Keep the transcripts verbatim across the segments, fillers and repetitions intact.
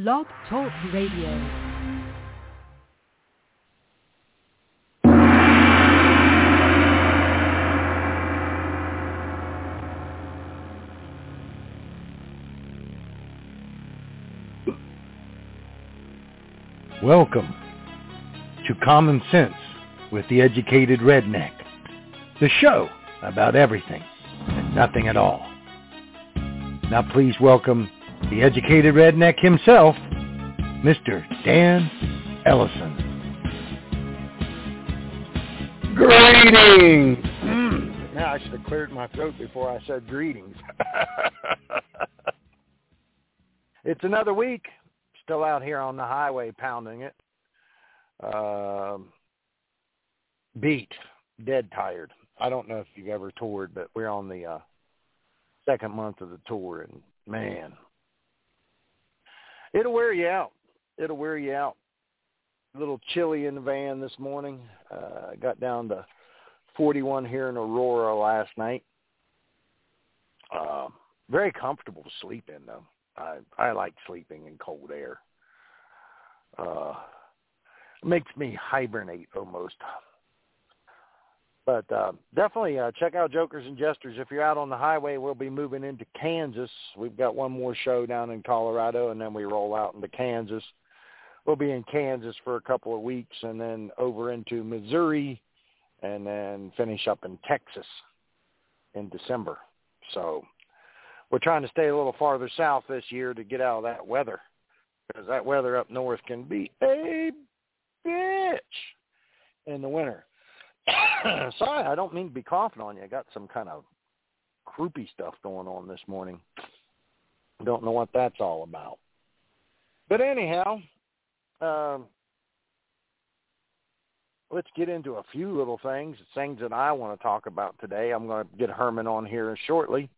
Log Talk Radio. Welcome to Common Sense with the Educated Redneck, the show about everything and nothing at all. Now please welcome the Educated Redneck himself, Mister Dan Ellison. Greetings! Mm. Now I should have cleared my throat before I said greetings. It's another week. Still out here on the highway pounding it. Uh, beat. Dead tired. I don't know if you've ever toured, but we're on the uh, second month of the tour, and man, it'll wear you out. It'll wear you out. A little chilly in the van this morning. Uh, got down to forty-one here in Aurora last night. Uh, very comfortable to sleep in, though. I, I like sleeping in cold air. Uh, makes me hibernate almost. But uh, definitely uh, check out Jokers and Jesters. If you're out on the highway, we'll be moving into Kansas. We've got one more show down in Colorado, and then we roll out into Kansas. We'll be in Kansas for a couple of weeks, and then over into Missouri, and then finish up in Texas in December. So we're trying to stay a little farther south this year to get out of that weather, because that weather up north can be a bitch in the winter. Sorry, I don't mean to be coughing on you. I got some kind of croupy stuff going on this morning. Don't know what that's all about. But anyhow, um, let's get into a few little things, things that I want to talk about today. I'm going to get Herman on here shortly.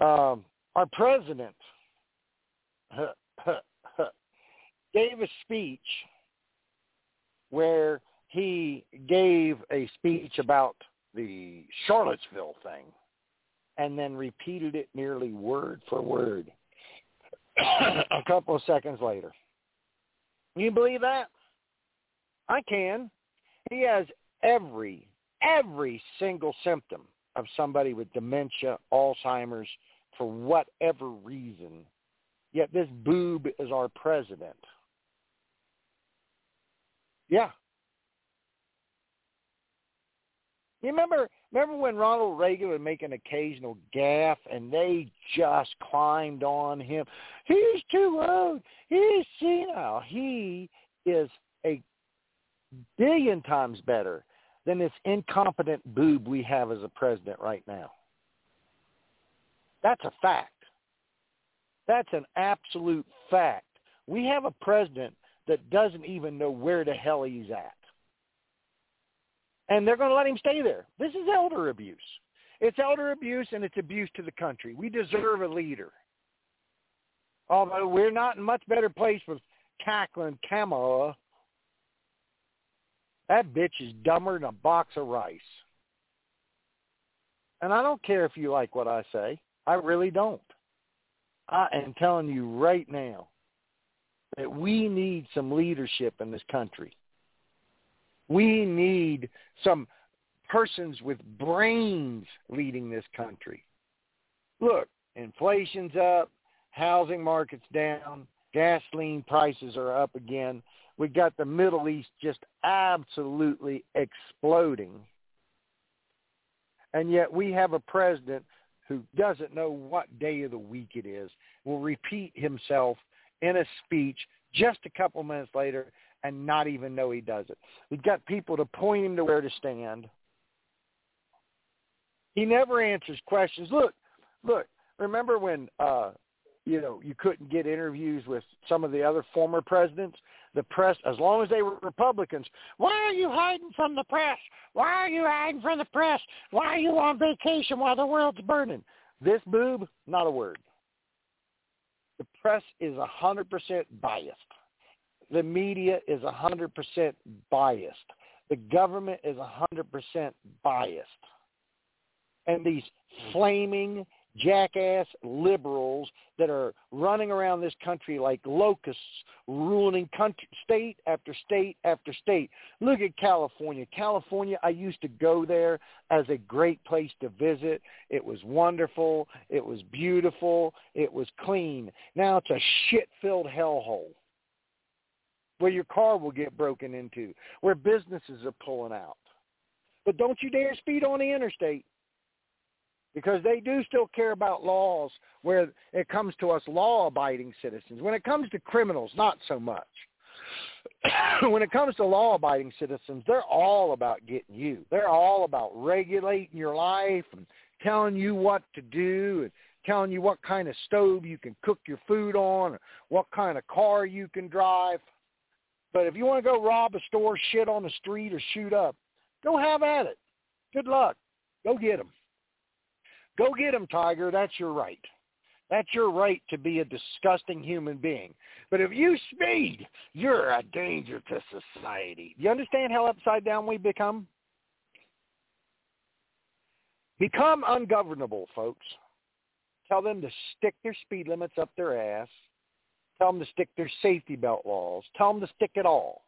Uh, our president huh, huh, huh, gave a speech where he gave a speech about the Charlottesville thing and then repeated it nearly word for word a couple of seconds later. Can you believe that? I can. He has every, every single symptom of somebody with dementia, Alzheimer's, for whatever reason, yet this boob is our president. Yeah. You remember, remember when Ronald Reagan would make an occasional gaffe and they just climbed on him? He's too old. He's senile. He is a billion times better than this incompetent boob we have as a president right now. That's a fact. That's an absolute fact. We have a president that doesn't even know where the hell he's at. And they're going to let him stay there. This is elder abuse. It's elder abuse, and it's abuse to the country. We deserve a leader. Although we're not in much better place with Cackling Kamala. That bitch is dumber than a box of rice. And I don't care if you like what I say. I really don't. I am telling you right now that we need some leadership in this country. We need some persons with brains leading this country. Look, inflation's up, housing market's down, gasoline prices are up again. We got the Middle East just absolutely exploding. And yet we have a president who doesn't know what day of the week it is, will repeat himself in a speech just a couple minutes later and not even know he does it. We've got people to point him to where to stand. He never answers questions. Look, look, remember when uh, you know, you couldn't get interviews with some of the other former presidents? The press, as long as they were Republicans, why are you hiding from the press? Why are you hiding from the press? Why are you on vacation while the world's burning? This boob, not a word. The press is one hundred percent biased. The media is one hundred percent biased. The government is one hundred percent biased. And these flaming jackass liberals that are running around this country like locusts, ruining country, state after state after state. Look at California. California, I used to go there as a great place to visit. It was wonderful. It was beautiful. It was clean. Now it's a shit-filled hellhole where your car will get broken into, where businesses are pulling out. But don't you dare speed on the interstate, because they do still care about laws where it comes to us law-abiding citizens. When it comes to criminals, not so much. When it comes to law-abiding citizens, they're all about getting you. They're all about regulating your life and telling you what to do and telling you what kind of stove you can cook your food on or what kind of car you can drive. But if you want to go rob a store, shit on the street, or shoot up, go have at it. Good luck. Go get them. Go get them, Tiger. That's your right. That's your right to be a disgusting human being. But if you speed, you're a danger to society. You understand how upside down we become? Become ungovernable, folks. Tell them to stick their speed limits up their ass. Tell them to stick their safety belt laws. Tell them to stick it all.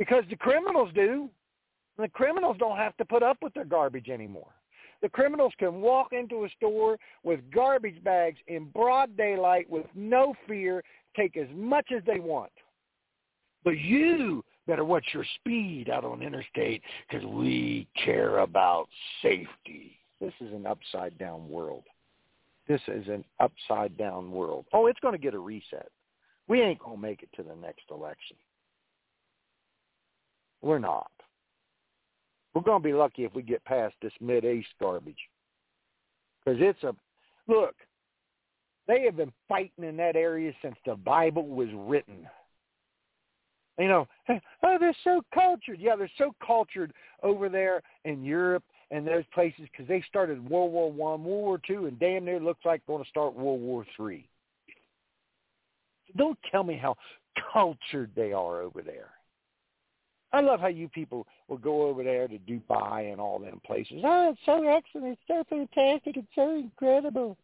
Because the criminals do. The criminals don't have to put up with their garbage anymore. The criminals can walk into a store with garbage bags in broad daylight with no fear, take as much as they want. But you better watch your speed out on interstate, because we care about safety. This is an upside-down world. This is an upside-down world. Oh, it's going to get a reset. We ain't going to make it to the next election. We're not. We're going to be lucky if we get past this mid-east garbage. Because it's a – look, they have been fighting in that area since the Bible was written. You know, oh, they're so cultured. Yeah, they're so cultured over there in Europe and those places because they started World War One, World War Two, and damn near looks like going to start World War Three. So don't tell me how cultured they are over there. I love how you people will go over there to Dubai and all them places. Oh, it's so excellent. It's so fantastic. It's so incredible.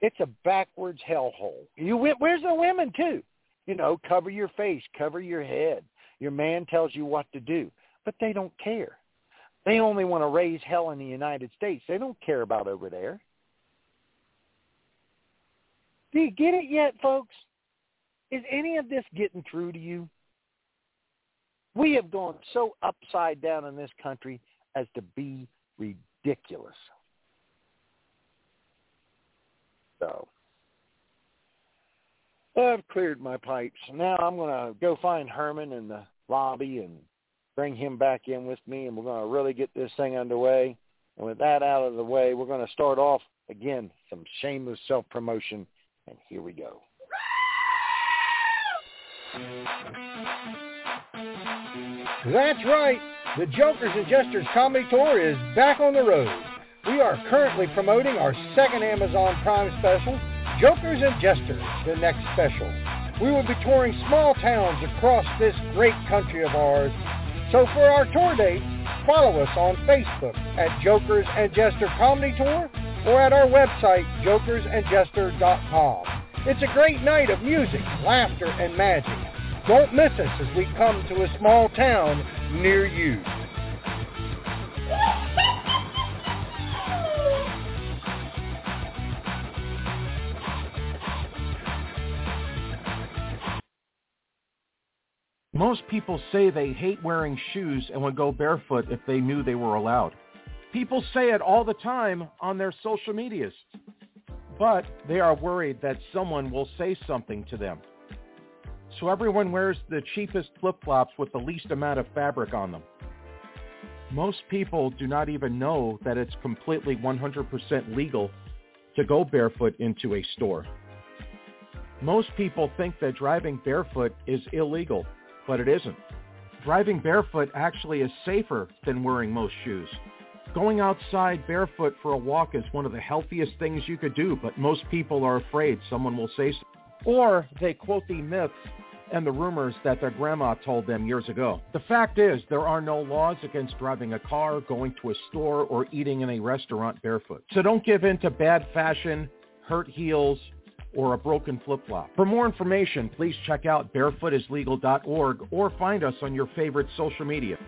It's a backwards hellhole. You, where's the women, too? You know, cover your face, cover your head. Your man tells you what to do. But they don't care. They only want to raise hell in the United States. They don't care about over there. Do you get it yet, folks? Is any of this getting through to you? We have gone so upside down in this country as to be ridiculous. So, I've cleared my pipes. Now I'm going to go find Herman in the lobby and bring him back in with me, and we're going to really get this thing underway. And with that out of the way, we're going to start off, again, some shameless self-promotion. And here we go. That's right. The Jokers and Jesters Comedy Tour is back on the road. We are currently promoting our second Amazon Prime special, Jokers and Jesters, the next special. We will be touring small towns across this great country of ours. So for our tour dates, follow us on Facebook at Jokers and Jester Comedy Tour or at our website, jokers and jester dot com. It's a great night of music, laughter, and magic. Don't miss us as we come to a small town near you. Most people say they hate wearing shoes and would go barefoot if they knew they were allowed. People say it all the time on their social medias, but they are worried that someone will say something to them. So everyone wears the cheapest flip-flops with the least amount of fabric on them. Most people do not even know that it's completely one hundred percent legal to go barefoot into a store. Most people think that driving barefoot is illegal, but it isn't. Driving barefoot actually is safer than wearing most shoes. Going outside barefoot for a walk is one of the healthiest things you could do, but most people are afraid someone will say so. Or they quote the myth and the rumors that their grandma told them years ago. The fact is, there are no laws against driving a car, going to a store, or eating in a restaurant barefoot. So don't give in to bad fashion, hurt heels, or a broken flip-flop. For more information, please check out barefoot is legal dot org or find us on your favorite social media.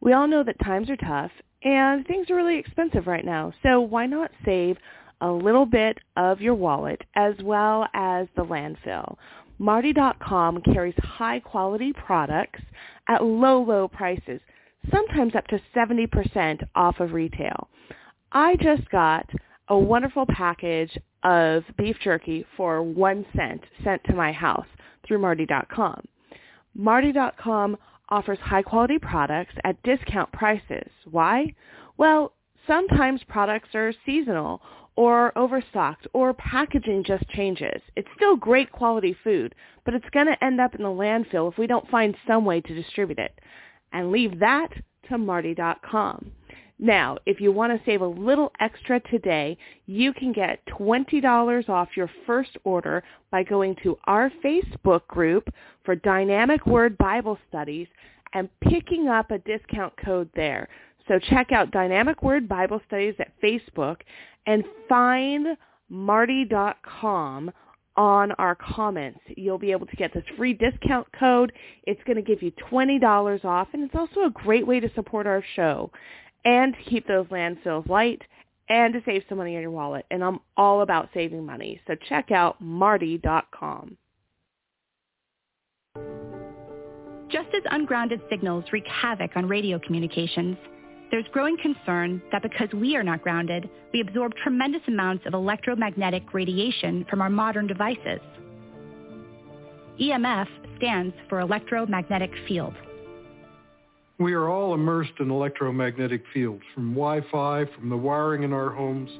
We all know that times are tough and things are really expensive right now, so why not save a little bit of your wallet as well as the landfill? Marti dot com carries high-quality products at low, low prices, sometimes up to seventy percent off of retail. I just got a wonderful package of beef jerky for one cent sent to my house through Marti dot com. Marti dot com offers high-quality products at discount prices. Why? Well, sometimes products are seasonal or overstocked or packaging just changes. It's still great quality food, but it's going to end up in the landfill if we don't find some way to distribute it. And leave that to Marti dot com. Now, if you want to save a little extra today, you can get twenty dollars off your first order by going to our Facebook group for Dynamic Word Bible Studies and picking up a discount code there. So check out Dynamic Word Bible Studies at Facebook and find Marti dot com on our comments. You'll be able to get this free discount code. It's going to give you twenty dollars off, and it's also a great way to support our show and to keep those landfills light, and to save some money in your wallet. And I'm all about saving money. So check out Marti dot com. Just as ungrounded signals wreak havoc on radio communications, there's growing concern that because we are not grounded, we absorb tremendous amounts of electromagnetic radiation from our modern devices. E M F stands for electromagnetic field. We are all immersed in electromagnetic fields, from Wi-Fi, from the wiring in our homes,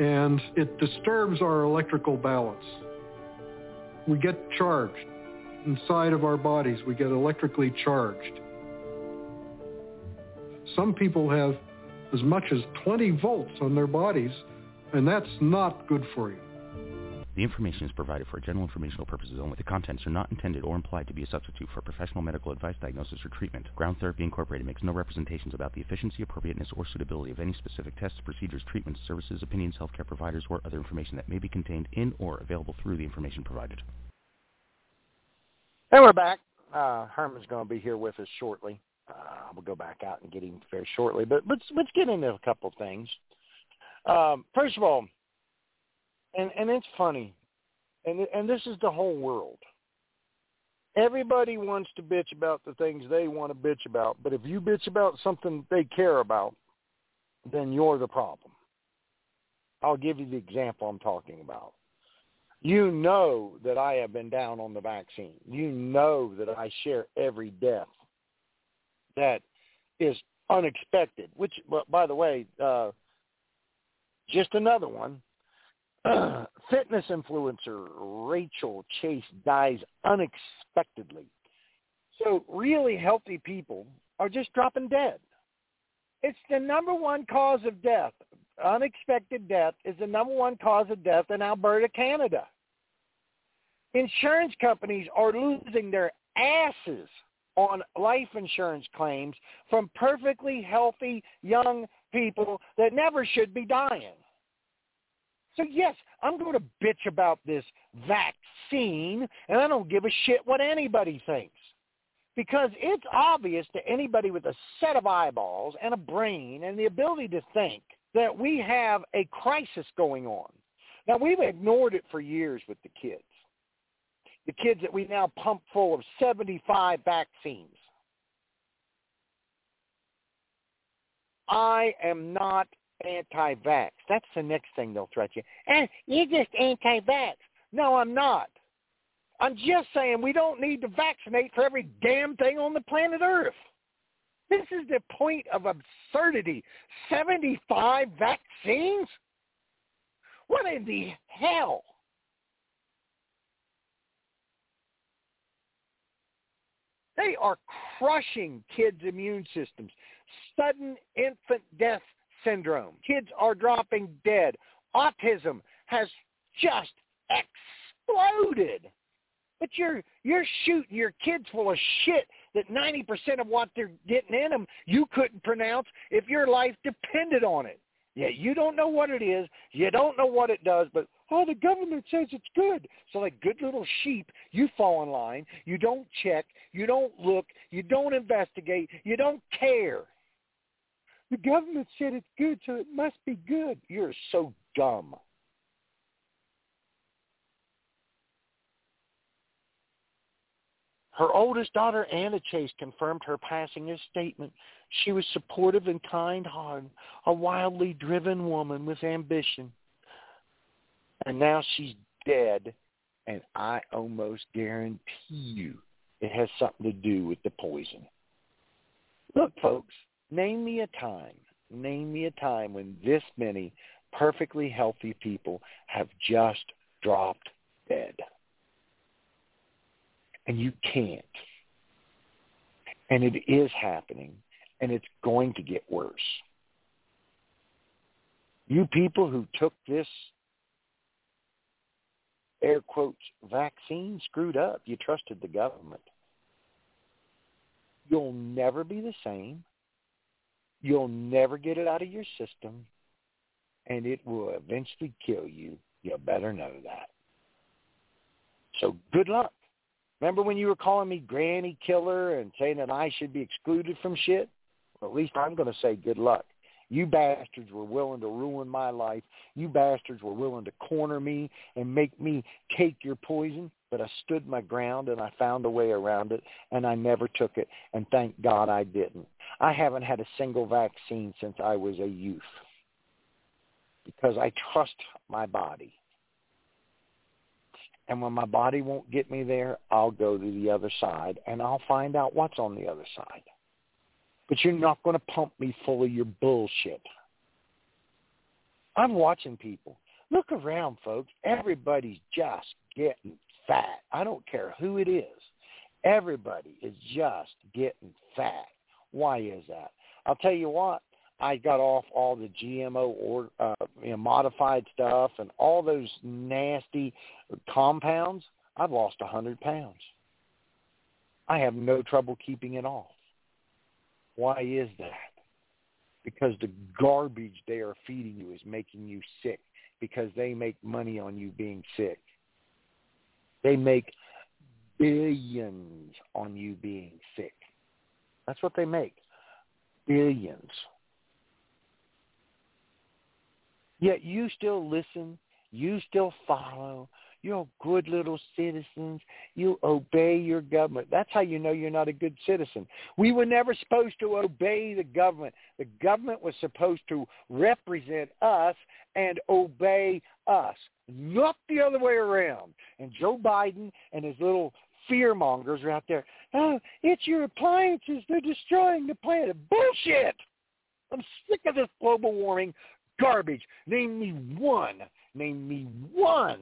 and it disturbs our electrical balance. We get charged. Inside of our bodies, we get electrically charged. Some people have as much as twenty volts on their bodies, and that's not good for you. The information is provided for general informational purposes only. The contents are not intended or implied to be a substitute for professional medical advice, diagnosis, or treatment. Ground Therapy Incorporated makes no representations about the efficiency, appropriateness, or suitability of any specific tests, procedures, treatments, services, opinions, healthcare providers, or other information that may be contained in or available through the information provided. Hey, we're back. Uh, Herman's going to be here with us shortly. Uh, we'll go back out and get him very shortly, but let's, let's get into a couple of things. Um, first of all, And and it's funny, and and this is the whole world. Everybody wants to bitch about the things they want to bitch about, but if you bitch about something they care about, then you're the problem. I'll give you the example I'm talking about. You know that I have been down on the vaccine. You know that I share every death that is unexpected, which, by the way, uh, just another one. Uh, fitness influencer Rachel Chase dies unexpectedly. So really healthy people are just dropping dead. It's the number one cause of death. Unexpected death is the number one cause of death in Alberta, Canada. Insurance companies are losing their asses on life insurance claims from perfectly healthy young people that never should be dying. So, yes, I'm going to bitch about this vaccine, and I don't give a shit what anybody thinks, because it's obvious to anybody with a set of eyeballs and a brain and the ability to think that we have a crisis going on. Now, we've ignored it for years with the kids, the kids that we now pump full of seventy-five vaccines. I am not anti-vax. That's the next thing they'll threaten you. Eh, you're just anti-vax. No, I'm not. I'm just saying we don't need to vaccinate for every damn thing on the planet Earth. This is the point of absurdity. seventy-five vaccines? What in the hell? They are crushing kids' immune systems. Sudden infant death syndrome. Kids are dropping dead. autism has just exploded. But you're you're shooting your kids full of shit that ninety percent of what they're getting in them you couldn't pronounce if your life depended on it. Yeah, you don't know what it is. You don't know what it does, but, oh, the government says it's good. So like good little sheep, you fall in line. You don't check. You don't look. You don't investigate. You don't care. The government said it's good, so it must be good. You're so dumb. Her oldest daughter, Anna Chase, confirmed her passing as statement. She was supportive and kind-hearted, a wildly driven woman with ambition. And now she's dead, and I almost guarantee you it has something to do with the poison. Look, folks, name me a time, name me a time when this many perfectly healthy people have just dropped dead. And you can't. And it is happening, and it's going to get worse. You people who took this, air quotes, vaccine screwed up. You trusted the government. You'll never be the same. You'll never get it out of your system, and it will eventually kill you. You better know that. So good luck. Remember when you were calling me granny killer and saying that I should be excluded from shit? Well, at least I'm going to say good luck. You bastards were willing to ruin my life. You bastards were willing to corner me and make me take your poison. But I stood my ground and I found a way around it, and I never took it. And thank God I didn't. I haven't had a single vaccine since I was a youth because I trust my body. And when my body won't get me there, I'll go to the other side, and I'll find out what's on the other side. But you're not going to pump me full of your bullshit. I'm watching people. Look around, folks. Everybody's just getting fat. I don't care who it is. Everybody is just getting fat. Why is that? I'll tell you what. I got off all the G M O or uh, you know, modified stuff and all those nasty compounds. I've lost one hundred pounds. I have no trouble keeping it off. Why is that? Because the garbage they are feeding you is making you sick because they make money on you being sick. They make billions on you being sick. That's what they make, billions. Yet you still listen, you still follow, you're good little citizens, you obey your government. That's how you know you're not a good citizen. We were never supposed to obey the government. The government was supposed to represent us and obey us, not the other way around. And Joe Biden and his little fearmongers are out there, oh, it's your appliances, they're destroying the planet. Bullshit! I'm sick of this global warming garbage. Name me one. Name me one.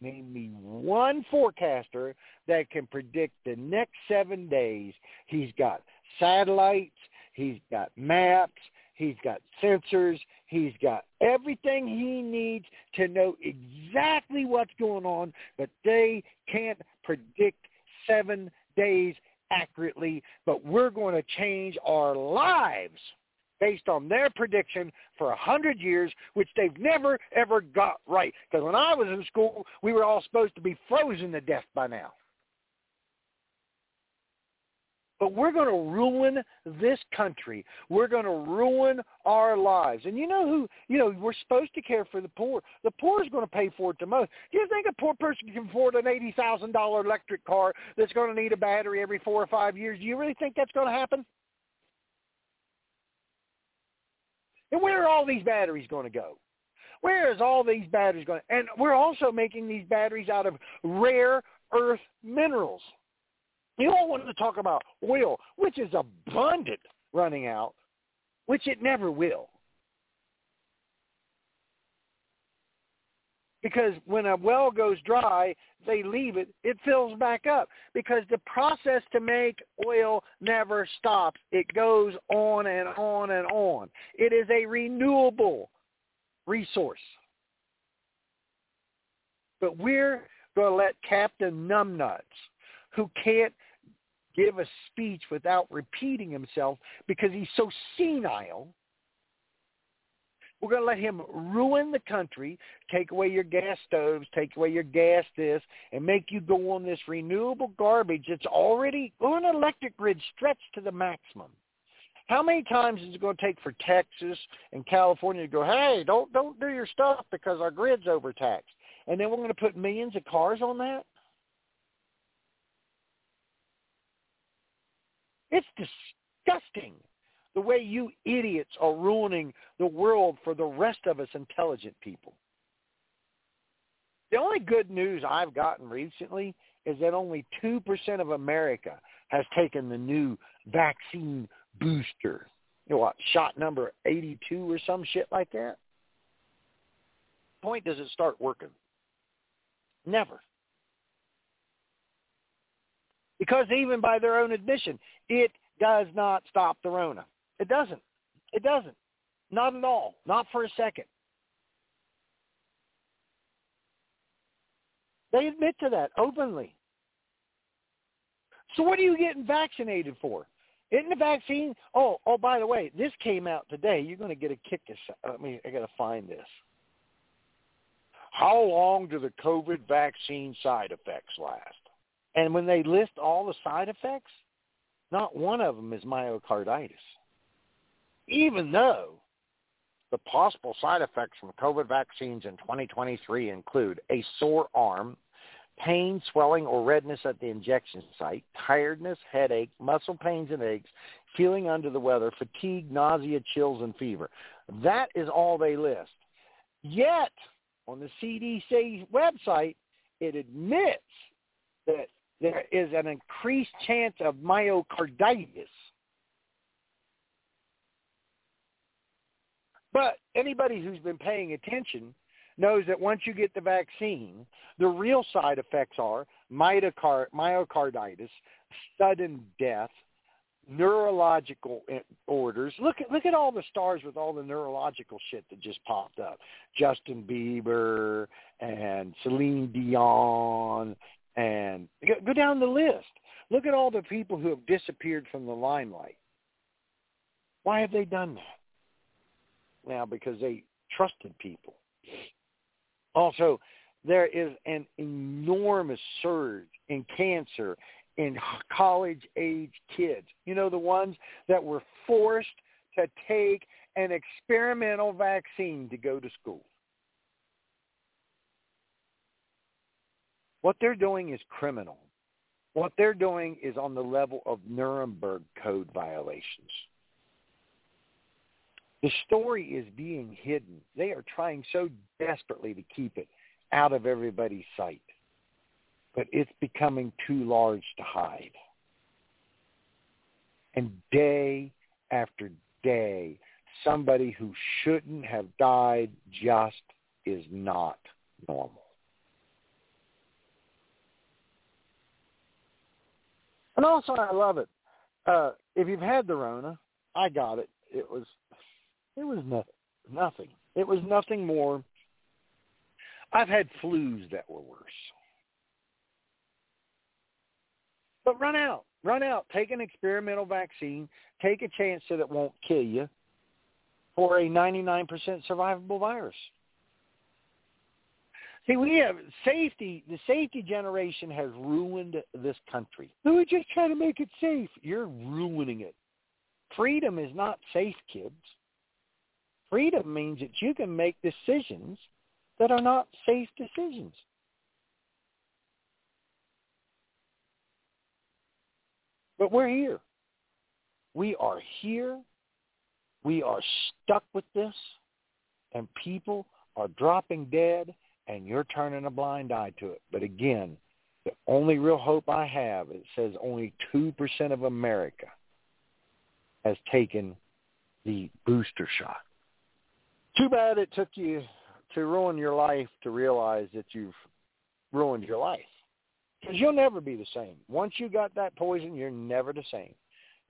Name me one forecaster that can predict the next seven days. He's got satellites. He's got maps. He's got sensors. He's got everything he needs to know exactly what's going on, but they can't predict seven days accurately. But we're going to change our lives based on their prediction for one hundred years, which they've never, ever got right. Because when I was in school, we were all supposed to be frozen to death by now. But we're going to ruin this country. We're going to ruin our lives. And you know who, you know, we're supposed to care for the poor. The poor is going to pay for it the most. Do you think a poor person can afford an eighty thousand dollars electric car that's going to need a battery every four or five years? Do you really think that's going to happen? And where are all these batteries going to go? Where is all these batteries going? And we're also making these batteries out of rare earth minerals. You all wanted to talk about oil, which is abundant running out, which it never will. Because when a well goes dry, they leave it, it fills back up. Because the process to make oil never stops. It goes on and on and on. It is a renewable resource. But we're going to let Captain Numbnuts, who can't give a speech without repeating himself because he's so senile, we're going to let him ruin the country, take away your gas stoves, take away your gas this, and make you go on this renewable garbage that's already on an electric grid stretched to the maximum. How many times is it going to take for Texas and California to go, hey, don't don't do your stuff because our grid's overtaxed? And then we're going to put millions of cars on that? It's disgusting the way you idiots are ruining the world for the rest of us intelligent people. The only good news I've gotten recently is that only two percent of America has taken the new vaccine booster. You know what, shot number eighty-two or some shit like that? Point does it start working? Never. Because even by their own admission, it does not stop the Rona. It doesn't. It doesn't. Not at all. Not for a second. They admit to that openly. So what are you getting vaccinated for? Isn't the vaccine? Oh, oh, by the way, this came out today. You're going to get a kick. I mean, I got to find this. How long do the COVID vaccine side effects last? And when they list all the side effects, not one of them is myocarditis, even though the possible side effects from COVID vaccines in twenty twenty-three include a sore arm, pain, swelling, or redness at the injection site, tiredness, headache, muscle pains and aches, feeling under the weather, fatigue, nausea, chills, and fever. That is all they list. Yet, on the C D C website, it admits that there is an increased chance of myocarditis. But anybody who's been paying attention knows that once you get the vaccine, the real side effects are myocard- myocarditis, sudden death, neurological orders. Look at look at all the stars with all the neurological shit that just popped up. Justin Bieber and Celine Dion. And go down the list. Look at all the people who have disappeared from the limelight. Why have they done that? Now, because they trusted people. Also, there is an enormous surge in cancer in college-age kids. You know, the ones that were forced to take an experimental vaccine to go to school. What they're doing is criminal. What they're doing is on the level of Nuremberg Code violations. The story is being hidden. They are trying so desperately to keep it out of everybody's sight. But it's becoming too large to hide. And day after day, somebody who shouldn't have died just is not normal. And also, I love it. Uh, if you've had the Rona, I got it. It was, it was nothing. Nothing. It was nothing more. I've had flus that were worse. But run out. Run out. Take an experimental vaccine. Take a chance that it won't kill you for a ninety-nine percent survivable virus. See, we have safety. The safety generation has ruined this country. We were just trying to make it safe. You're ruining it. Freedom is not safe, kids. Freedom means that you can make decisions that are not safe decisions. But we're here. We are here. We are stuck with this. And people are dropping dead. And you're turning a blind eye to it. But again, the only real hope I have, it says only two percent of America has taken the booster shot. Too bad it took you to ruin your life to realize that you've ruined your life. Because you'll never be the same. Once you got that poison, you're never the same.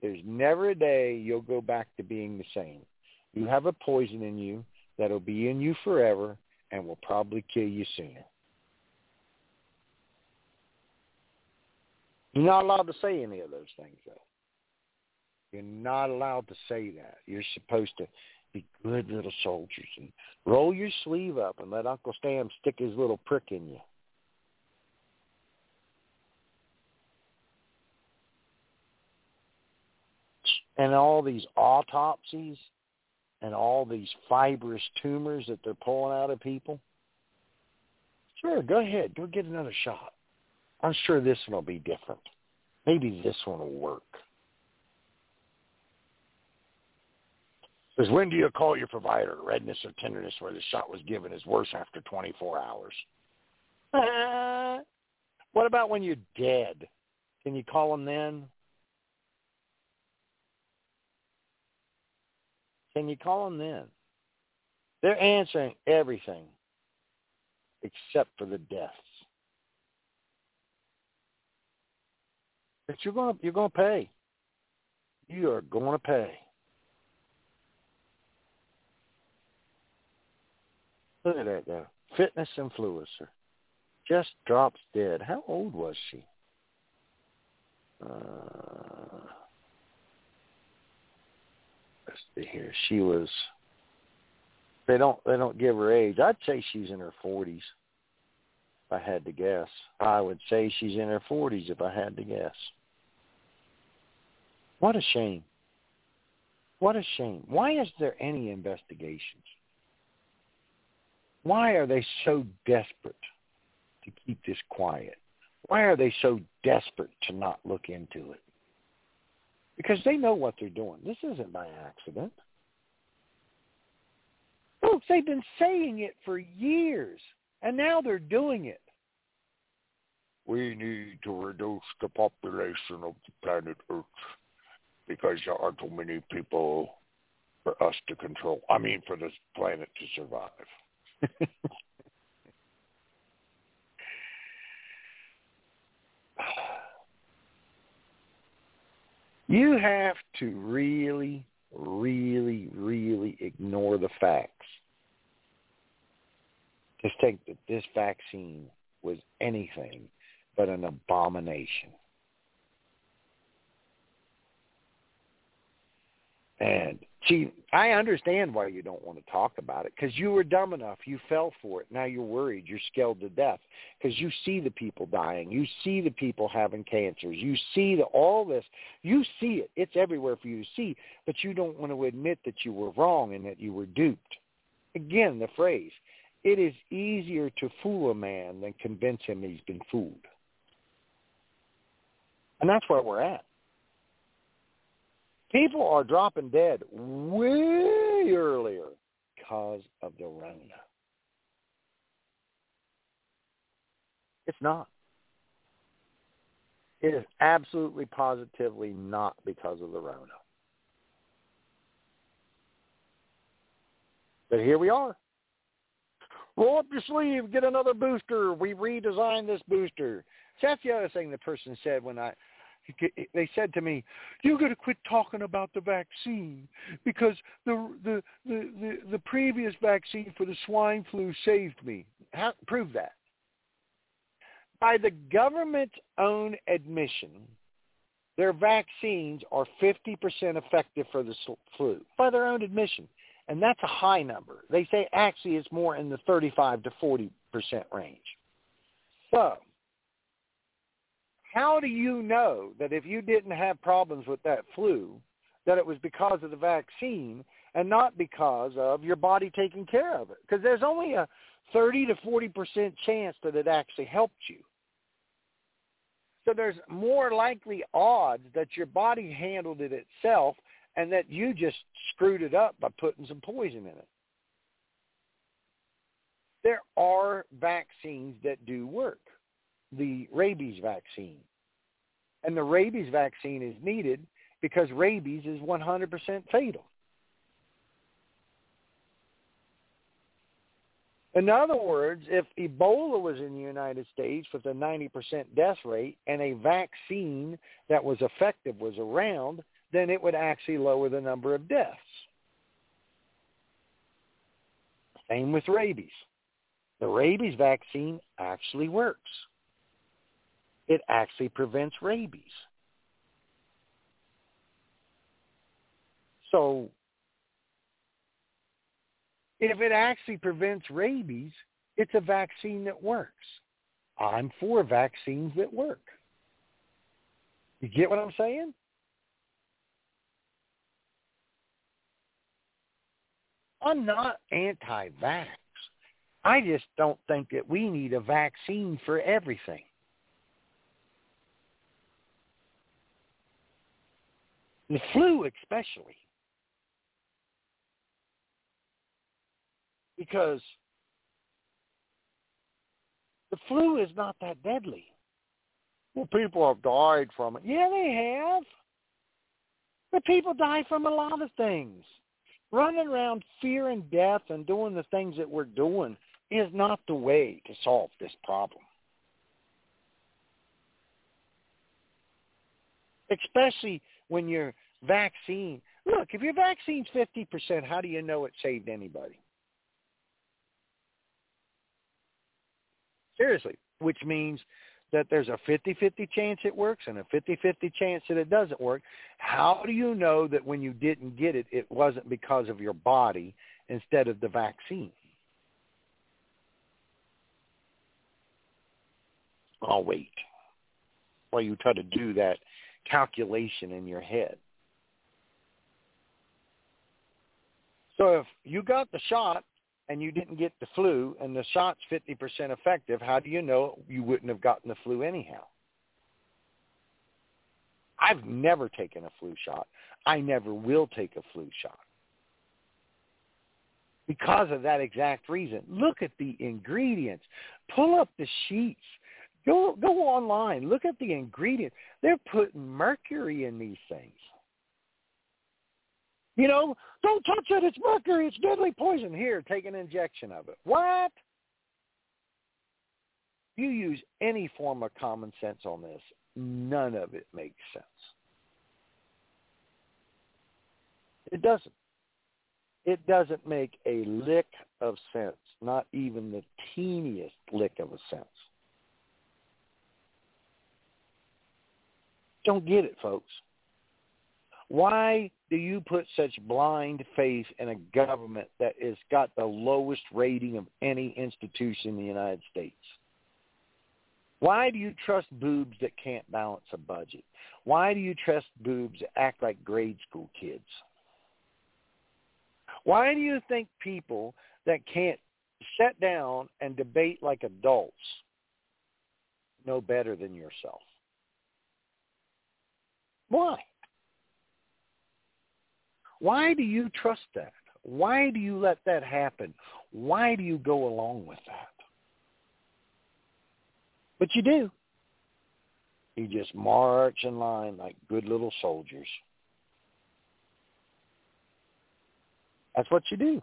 There's never a day you'll go back to being the same. You have a poison in you that'll be in you forever, and will probably kill you sooner. You're not allowed to say any of those things, though. You're not allowed to say that. You're supposed to be good little soldiers and roll your sleeve up and let Uncle Sam stick his little prick in you. And all these autopsies and all these fibrous tumors that they're pulling out of people. Sure, go ahead. Go get another shot. I'm sure this one will be different. Maybe this one will work. Because when do you call your provider? Redness or tenderness where the shot was given is worse after twenty-four hours. Uh, what about when you're dead? Can you call them then? Can you call them then? They're answering everything except for the deaths. But you're going to, you're going to pay. You are going to pay. Look at that, though. Fitness influencer. Just drops dead. How old was she? Uh, let's see here. She was... They don't, they don't give her age. I'd say she's in her forties, if I had to guess. I would say she's in her forties, if I had to guess. What a shame. What a shame. Why is there any investigations? Why are they so desperate to keep this quiet? Why are they so desperate to not look into it? Because they know what they're doing. This isn't by accident. Folks, they've been saying it for years, and now they're doing it. We need to reduce the population of the planet Earth because there are too many people for us to control. I mean, for this planet to survive. You have to really, really, really ignore the facts to think that this vaccine was anything but an abomination. And see, I understand why you don't want to talk about it, because you were dumb enough. You fell for it. Now you're worried. You're scared to death because you see the people dying. You see the people having cancers. You see the, all this. You see it. It's everywhere for you to see, but you don't want to admit that you were wrong and that you were duped. Again, the phrase, it is easier to fool a man than convince him he's been fooled. And that's where we're at. People are dropping dead way earlier because of the Rona. It's not. It is absolutely, positively not because of the Rona. But here we are. Roll up your sleeve, get another booster. We redesigned this booster. So that's the other thing the person said when I... They said to me, "You're going to quit talking about the vaccine because the the the, the, the previous vaccine for the swine flu saved me." How, prove that. By the government's own admission, their vaccines are fifty percent effective for the flu, by their own admission, and that's a high number. They say actually it's more in the thirty-five to forty percent range. So how do you know that if you didn't have problems with that flu, that it was because of the vaccine and not because of your body taking care of it? Because there's only a thirty to forty percent chance that it actually helped you. So there's more likely odds that your body handled it itself and that you just screwed it up by putting some poison in it. There are vaccines that do work. The rabies vaccine. And the rabies vaccine is needed because rabies is one hundred percent fatal. In other words, if Ebola was in the United States with a ninety percent death rate and a vaccine that was effective was around, then it would actually lower the number of deaths. Same with rabies. The rabies vaccine actually works. it actually prevents rabies. So if it actually prevents rabies, it's a vaccine that works. I'm for vaccines that work. You get what I'm saying? I'm not anti-vax. I just don't think that we need a vaccine for everything. The flu especially. Because the flu is not that deadly. Well, people have died from it. Yeah, they have. But people die from a lot of things. Running around fear and death and doing the things that we're doing is not the way to solve this problem. Especially when your vaccine, look, if your vaccine's fifty percent, how do you know it saved anybody? Seriously, which means that there's a fifty-fifty chance it works and a fifty-fifty chance that it doesn't work. How do you know that when you didn't get it, it wasn't because of your body instead of the vaccine? I'll wait while you try to do that calculation in your head. So if you got the shot, and you didn't get the flu, and the shot's fifty percent effective, how do you know you wouldn't have gotten the flu anyhow? I've never taken a flu shot. I never will take a flu shot. Because of that exact reason. Look at the ingredients. Pull up the sheets. Go, go online. Look at the ingredients. They're putting mercury in these things. You know, don't touch it. It's mercury. It's deadly poison. Here, take an injection of it. What? You use any form of common sense on this. None of it makes sense. It doesn't. It doesn't make a lick of sense, not even the teeniest lick of a sense. Don't get it, folks. Why do you put such blind faith in a government that has got the lowest rating of any institution in the United States? Why do you trust boobs that can't balance a budget? Why do you trust boobs that act like grade school kids? Why do you think people that can't sit down and debate like adults know better than yourself? Why? Why do you trust that? Why do you let that happen? Why do you go along with that? But you do. You just march in line like good little soldiers. That's what you do.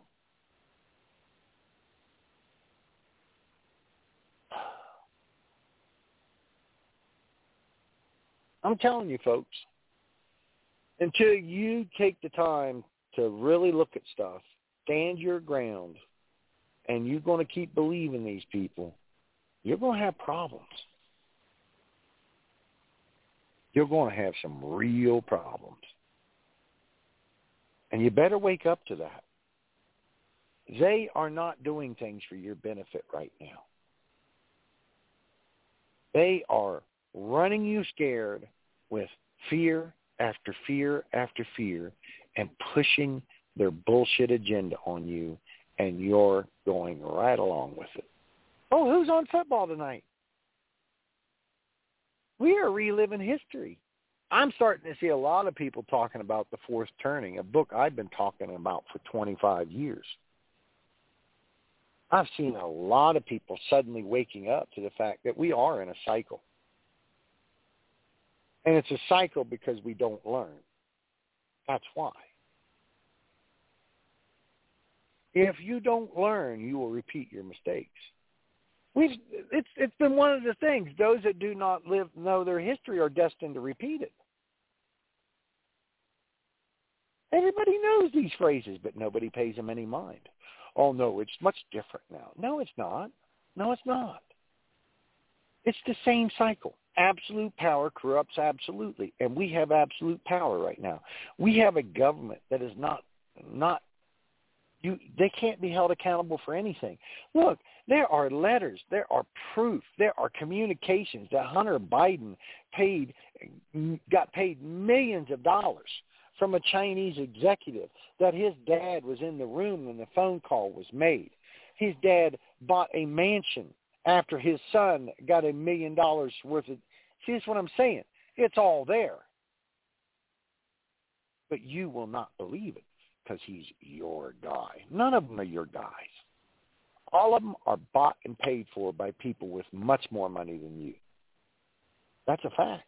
I'm telling you, folks. Until you take the time to really look at stuff, stand your ground, and you're going to keep believing these people, you're going to have problems. You're going to have some real problems. And you better wake up to that. They are not doing things for your benefit right now. They are running you scared with fear after fear after fear and pushing their bullshit agenda on you, and you're going right along with it. Oh, who's on football tonight? We are reliving history. I'm starting to see a lot of people talking about The Fourth Turning, a book I've been talking about for twenty-five years. I've seen a lot of people suddenly waking up to the fact that we are in a cycle. And it's a cycle because we don't learn. That's why. If you don't learn, you will repeat your mistakes. We've, it's, it's been one of the things. Those that do not live, know their history are destined to repeat it. Everybody knows these phrases, but nobody pays them any mind. Oh, no, it's much different now. No, it's not. No, it's not. It's the same cycle. Absolute power corrupts absolutely, and we have absolute power right now. We have a government that is not not you. They can't be held accountable for anything. Look, there are letters, there are proof, there are communications that Hunter Biden paid got paid millions of dollars from a Chinese executive, that his dad was in the room when the phone call was made. His dad bought a mansion after his son got a million dollars worth of. See, that's what I'm saying. It's all there. But you will not believe it because he's your guy. None of them are your guys. All of them are bought and paid for by people with much more money than you. That's a fact.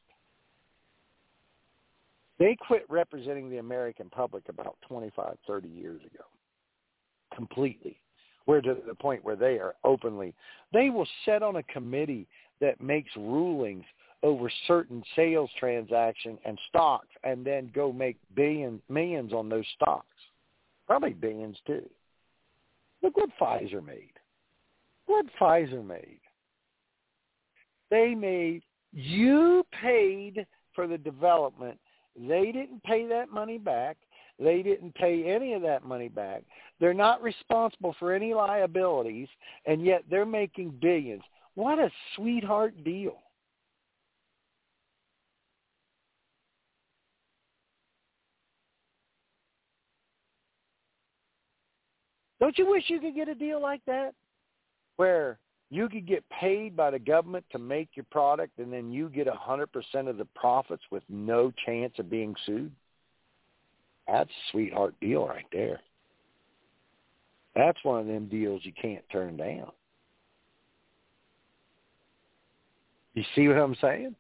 They quit representing the American public about twenty-five, thirty years ago completely. We're to the point where they are openly. They will sit on a committee that makes rulings over certain sales transactions and stocks and then go make billions, millions on those stocks. Probably billions too. Look what Pfizer made. What Pfizer made. They made, you paid for the development. They didn't pay that money back. They didn't pay any of that money back. They're not responsible for any liabilities, and yet they're making billions. What a sweetheart deal. Don't you wish you could get a deal like that where you could get paid by the government to make your product and then you get one hundred percent of the profits with no chance of being sued? That's a sweetheart deal right there. That's one of them deals you can't turn down. You see what I'm saying?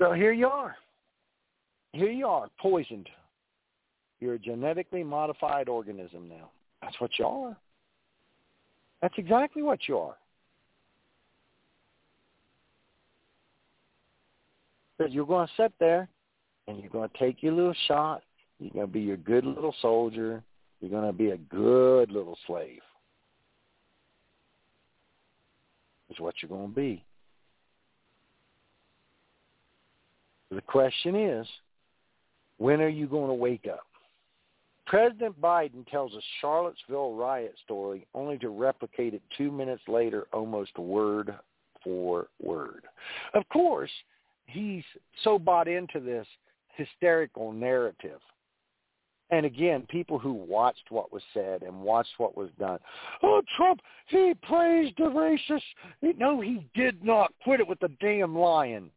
So here you are. Here you are, poisoned. You're a genetically modified organism now. That's what you are. That's exactly what you are. You're going to sit there, and you're going to take your little shot. You're going to be your good little soldier. You're going to be a good little slave. Is what you're going to be. The question is, when are you going to wake up? President Biden tells a Charlottesville riot story only to replicate it two minutes later almost word for word. Of course, he's so bought into this hysterical narrative. And again, people who watched what was said and watched what was done. Oh, Trump, he praised the racist. No, he did not. Quit it with the damn lying.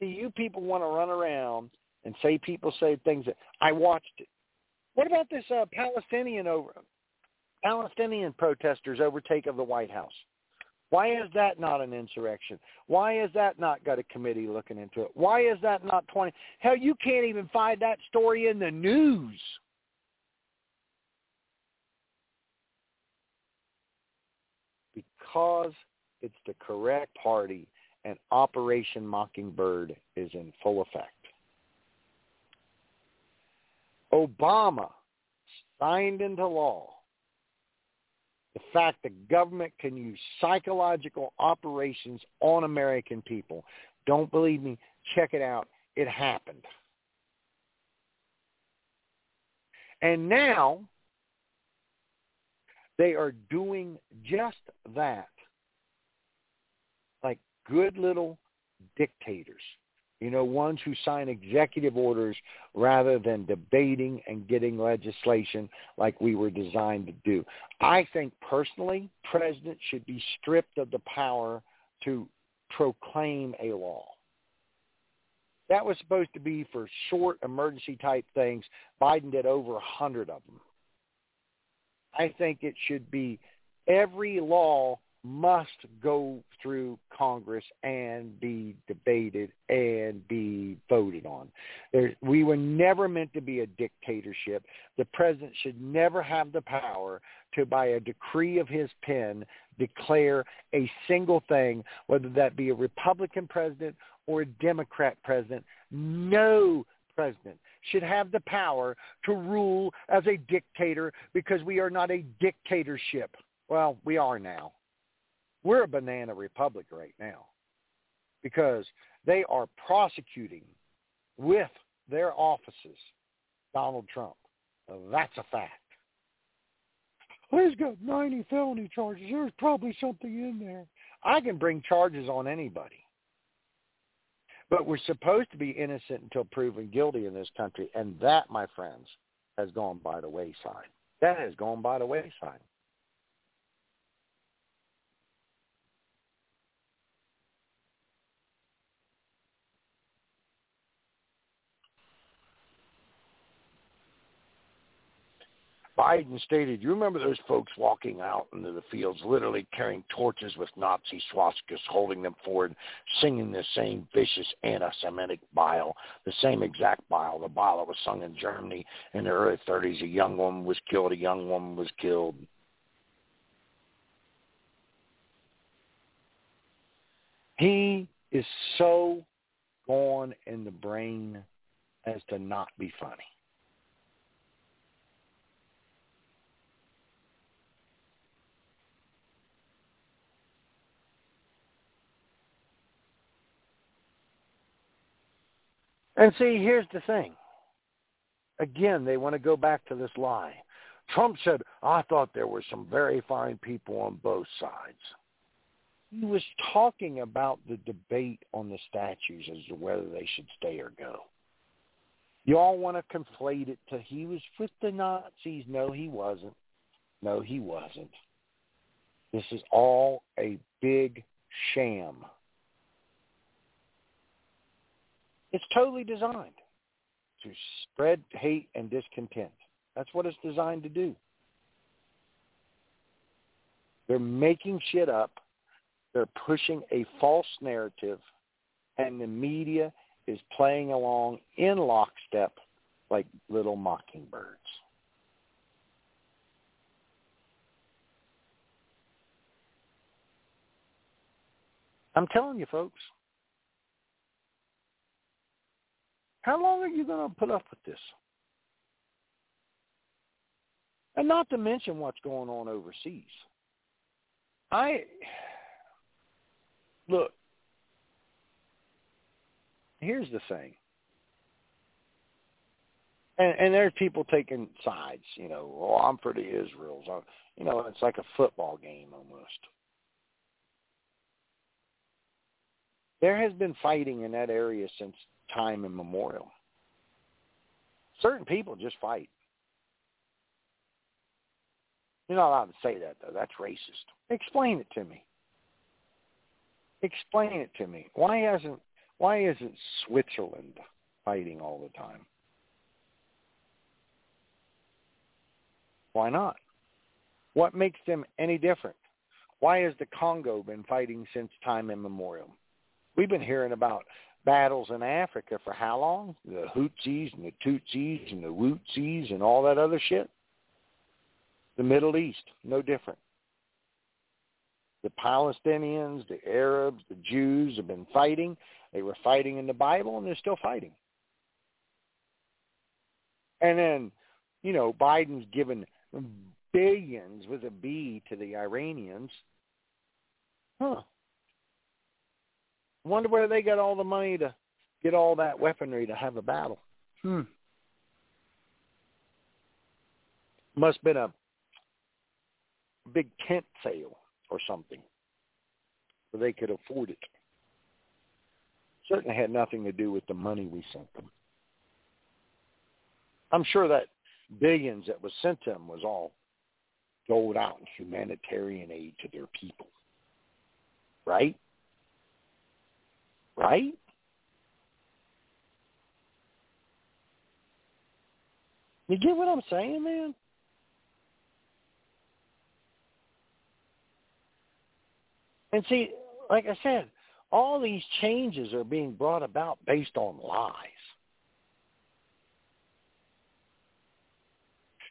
See, you people want to run around and say people say things that I watched it. What about this uh, Palestinian over Palestinian protesters overtake of the White House? Why is that not an insurrection? Why is that not got a committee looking into it? Why is that not twenty? Hell, you can't even find that story in the news. Because it's the correct party and Operation Mockingbird is in full effect. Obama signed into law the fact that government can use psychological operations on American people. Don't believe me? Check it out. It happened. And now they are doing just that, like good little dictators, you know, ones who sign executive orders rather than debating and getting legislation like we were designed to do. I think personally, presidents should be stripped of the power to proclaim a law. That was supposed to be for short emergency type things. Biden did over one hundred of them. I think it should be every law must go through Congress and be debated and be voted on. There, we were never meant to be a dictatorship. The president should never have the power to, by a decree of his pen, declare a single thing, whether that be a Republican president or a Democrat president. No president should have the power to rule as a dictator, because we are not a dictatorship. Well, we are now. We're a banana republic right now, because they are prosecuting with their offices Donald Trump. So that's a fact. Well, he's got ninety felony charges. There's probably something in there. I can bring charges on anybody. But we're supposed to be innocent until proven guilty in this country, and that, my friends, has gone by the wayside. That has gone by the wayside. Biden stated, you remember those folks walking out into the fields, literally carrying torches with Nazi swastikas, holding them forward, singing the same vicious anti-Semitic bile, the same exact bile, the bile that was sung in Germany in the early thirties. A young woman was killed. A young woman was killed. He is so gone in the brain as to not be funny. And see, here's the thing. Again, they want to go back to this lie. Trump said, I thought there were some very fine people on both sides. He was talking about the debate on the statues as to whether they should stay or go. You all want to conflate it to he was with the Nazis. No, he wasn't. No, he wasn't. This is all a big sham. It's totally designed to spread hate and discontent. That's what it's designed to do. They're making shit up. They're pushing a false narrative, and the media is playing along in lockstep like little mockingbirds. I'm telling you, folks. How long are you going to put up with this? And not to mention what's going on overseas. I, look, here's the thing. And, and there's people taking sides, you know, oh, I'm for the Israels. I, you know, it's like a football game almost. There has been fighting in that area since time immemorial. Certain people just fight. You're not allowed to say that, though. That's racist. Explain it to me. Explain it to me. Why hasn't why isn't Switzerland fighting all the time? Why not? What makes them any different? Why has the Congo been fighting since time immemorial? We've been hearing about battles in Africa for how long? The Houthis and the Tutsis and the Wutsis and all that other shit. The Middle East, no different. The Palestinians, the Arabs, the Jews have been fighting. They were fighting in the Bible, and they're still fighting. And then, you know, Biden's given billions with a B to the Iranians. Huh. Wonder where they got all the money to get all that weaponry to have a battle. Hmm. Must have been a big tent sale or something so they could afford it. Certainly had nothing to do with the money we sent them. I'm sure that billions that was sent them was all doled out in humanitarian aid to their people. Right? Right? You get what I'm saying, man? And see, like I said, all these changes are being brought about based on lies.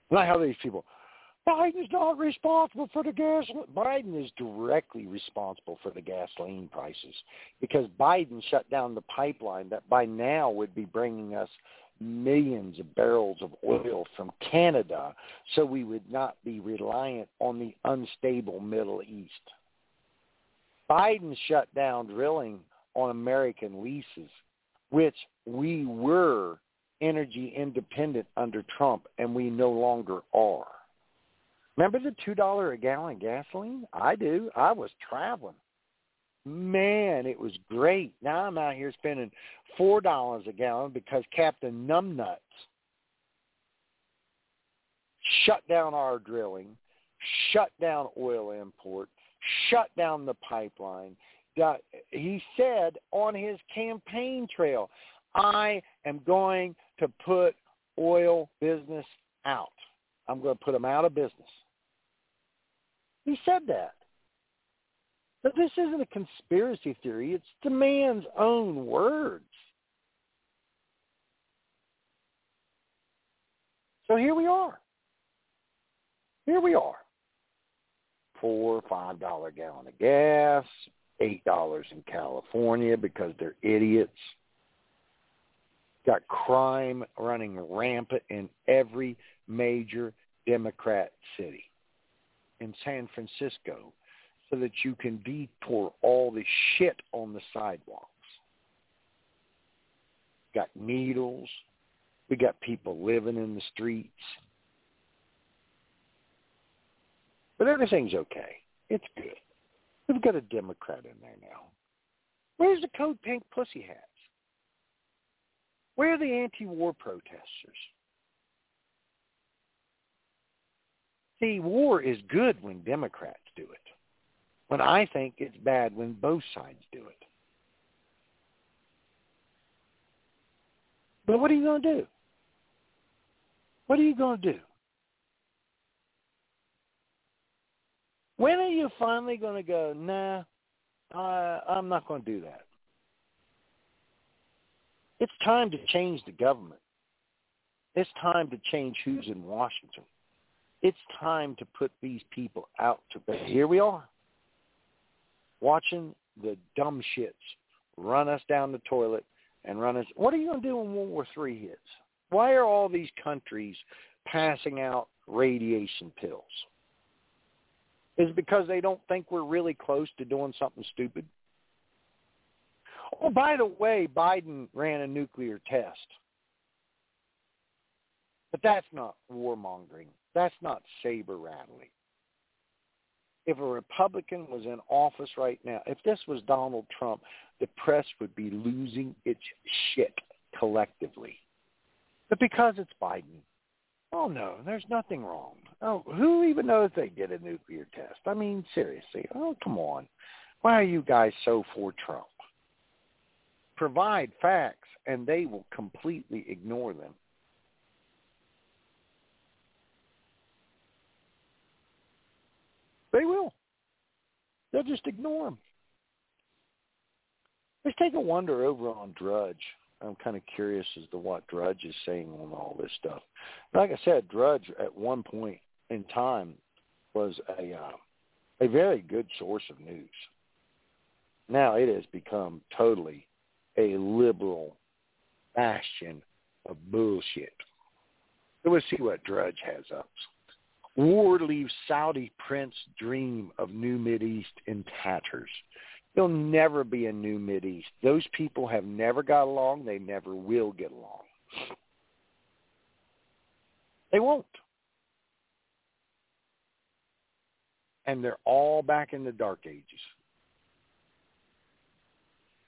Not how these people, Biden's not responsible for the gasoline. Biden is directly responsible for the gasoline prices because Biden shut down the pipeline that by now would be bringing us millions of barrels of oil from Canada so we would not be reliant on the unstable Middle East. Biden shut down drilling on American leases, which we were energy independent under Trump, and we no longer are. Remember the two dollars a gallon gasoline? I do. I was traveling. Man, it was great. Now I'm out here spending four dollars a gallon because Captain Numbnuts shut down our drilling, shut down oil import, shut down the pipeline. He said on his campaign trail, I am going to put oil business out. I'm going to put them out of business. He said that. But this isn't a conspiracy theory. It's the man's own words. So here we are. Here we are. Four, five dollar gallon of gas, eight dollars in California because they're idiots. Got crime running rampant in every major Democrat city. In San Francisco, so that you can detour all the shit on the sidewalks. Got needles. We got people living in the streets. But everything's okay. It's good. We've got a Democrat in there now. Where's the Code Pink pussy hats? Where are the anti-war protesters? See, war is good when Democrats do it. When I think it's bad when both sides do it. But what are you going to do? What are you going to do? When are you finally going to go, nah, uh, I'm not going to do that? It's time to change the government. It's time to change who's in Washington. It's time to put these people out to bed. Here we are. Watching the dumb shits run us down the toilet and run us. What are you going to do when World War Three hits? Why are all these countries passing out radiation pills? Is it because they don't think we're really close to doing something stupid? Oh, by the way, Biden ran a nuclear test. But that's not warmongering. That's not saber rattling. If a Republican was in office right now, if this was Donald Trump, the press would be losing its shit collectively. But because it's Biden, oh, no, there's nothing wrong. Oh, who even knows they did a nuclear test? I mean, seriously, oh, come on. Why are you guys so for Trump? Provide facts, and they will completely ignore them. They will. They'll just ignore them. Let's take a wander over on Drudge. I'm kind of curious as to what Drudge is saying on all this stuff. Like I said, Drudge at one point in time was a uh, a very good source of news. Now it has become totally a liberal bastion of bullshit. So let's see what Drudge has up. War leaves Saudi prince dream of new Mideast in tatters. There'll never be a new Mideast. Those people have never got along. They never will get along. They won't. And they're all back in the dark ages.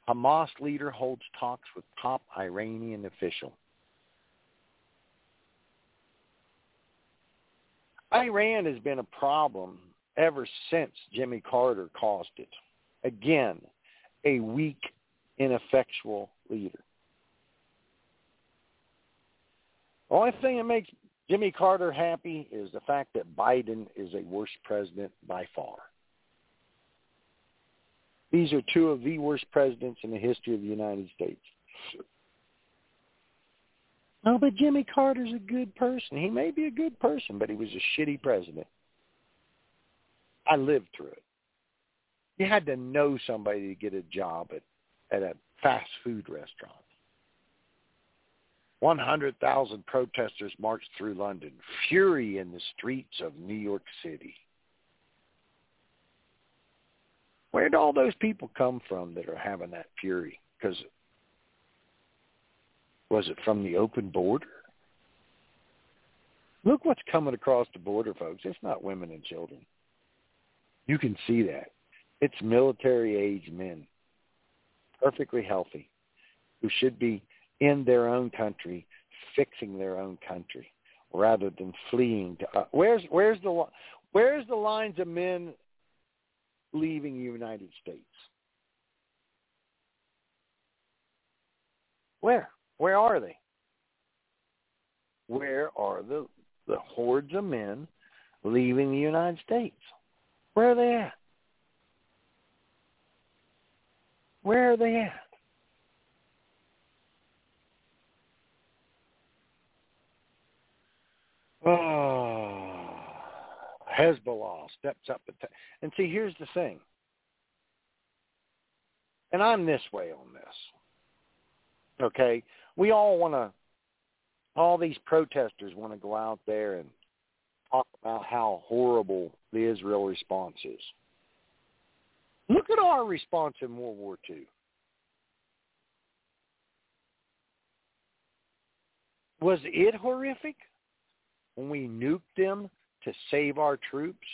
Hamas leader holds talks with top Iranian official. Iran has been a problem ever since Jimmy Carter caused it. Again, a weak, ineffectual leader. The only thing that makes Jimmy Carter happy is the fact that Biden is a worse president by far. These are two of the worst presidents in the history of the United States. No, but Jimmy Carter's a good person. He may be a good person, but he was a shitty president. I lived through it. You had to know somebody to get a job at, at a fast food restaurant. one hundred thousand protesters marched through London, fury in the streets of New York City. Where'd all those people come from that are having that fury? Because was it from the open border? Look what's coming across the border, folks. It's not women and children. You can see that. It's military-age men, perfectly healthy, who should be in their own country, fixing their own country, rather than fleeing to uh, where's where's the where's the lines of men leaving the United States? Where where are they? Where are the the hordes of men leaving the United States? Where are they at? Where are they at? Oh, Hezbollah steps up. At t- and see, here's the thing. And I'm this way on this. Okay? We all want to, all these protesters want to go out there and talk about how horrible the Israel response is. Look at our response in World War Two. Was it horrific when we nuked them to save our troops,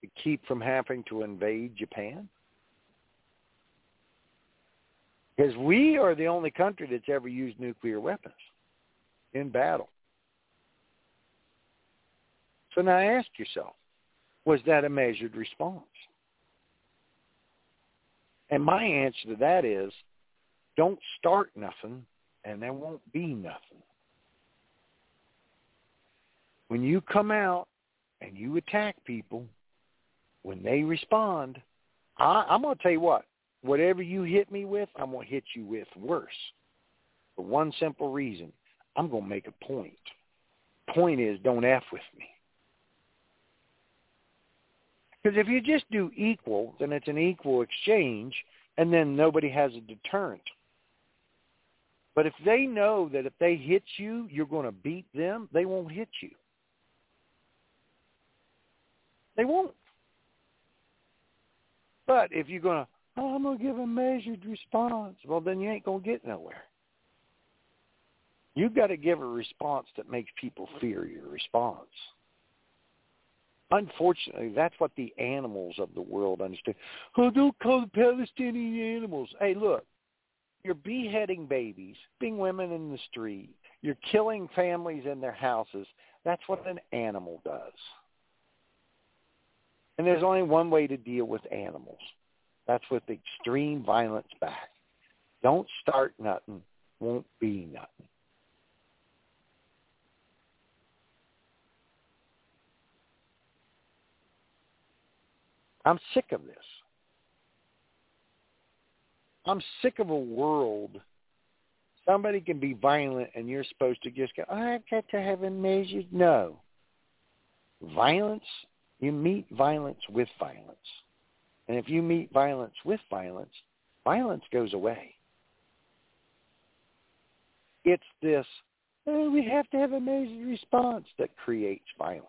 to keep from having to invade Japan? Because we are the only country that's ever used nuclear weapons in battle. So now ask yourself, was that a measured response? And my answer to that is, don't start nothing, and there won't be nothing. When you come out and you attack people, when they respond, I, I'm going to tell you what, whatever you hit me with, I'm going to hit you with worse. For one simple reason, I'm going to make a point. Point is, don't F with me. Because if you just do equal, then it's an equal exchange, and then nobody has a deterrent. But if they know that if they hit you, you're going to beat them, they won't hit you. They won't. But if you're going to, oh, I'm going to give a measured response, well, then you ain't going to get nowhere. You've got to give a response that makes people fear your response. Unfortunately, that's what the animals of the world understand. Oh, don't call the Palestinian animals. Hey, look, you're beheading babies, being women in the street. You're killing families in their houses. That's what an animal does. And there's only one way to deal with animals. That's with extreme violence back. Don't start nothing. Won't be nothing. I'm sick of this. I'm sick of a world. Somebody can be violent and you're supposed to just go, oh, I've got to have a measure. No. Violence, you meet violence with violence. And if you meet violence with violence, violence goes away. It's this, oh, we have to have a measured response that creates violence.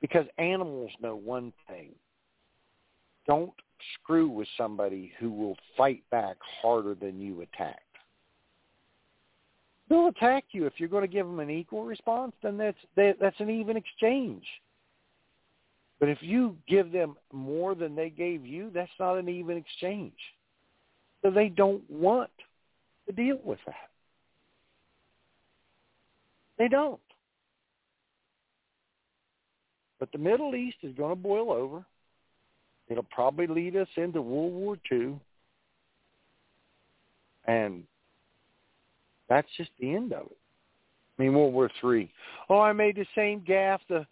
Because animals know one thing. Don't screw with somebody who will fight back harder than you attacked. They'll attack you. If you're going to give them an equal response, then that's that, that's an even exchange. But if you give them more than they gave you, that's not an even exchange. So they don't want to deal with that. They don't. But the Middle East is going to boil over. It'll probably lead us into World War Two. And that's just the end of it. I mean, World War Three. Oh, I made the same gaffe the,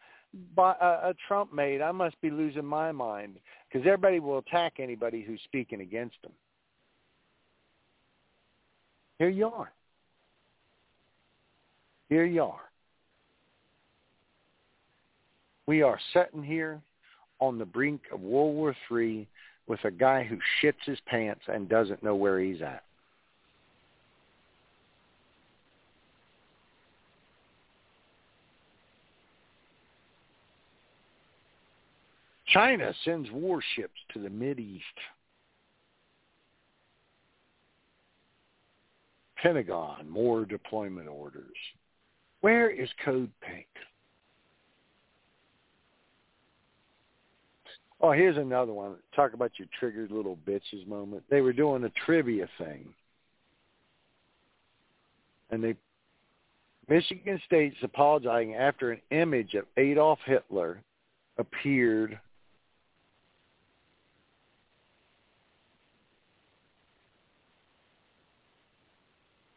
uh, Trump made. I must be losing my mind. Because everybody will attack anybody who's speaking against them. Here you are. Here you are. We are sitting here on the brink of World War Three with a guy who shits his pants and doesn't know where he's at. China sends warships to the Mideast. Pentagon, more deployment orders. Where is Code Pink? Oh, here's another one. Talk about your triggered little bitches moment. They were doing a trivia thing. And they, Michigan State's apologizing after an image of Adolf Hitler appeared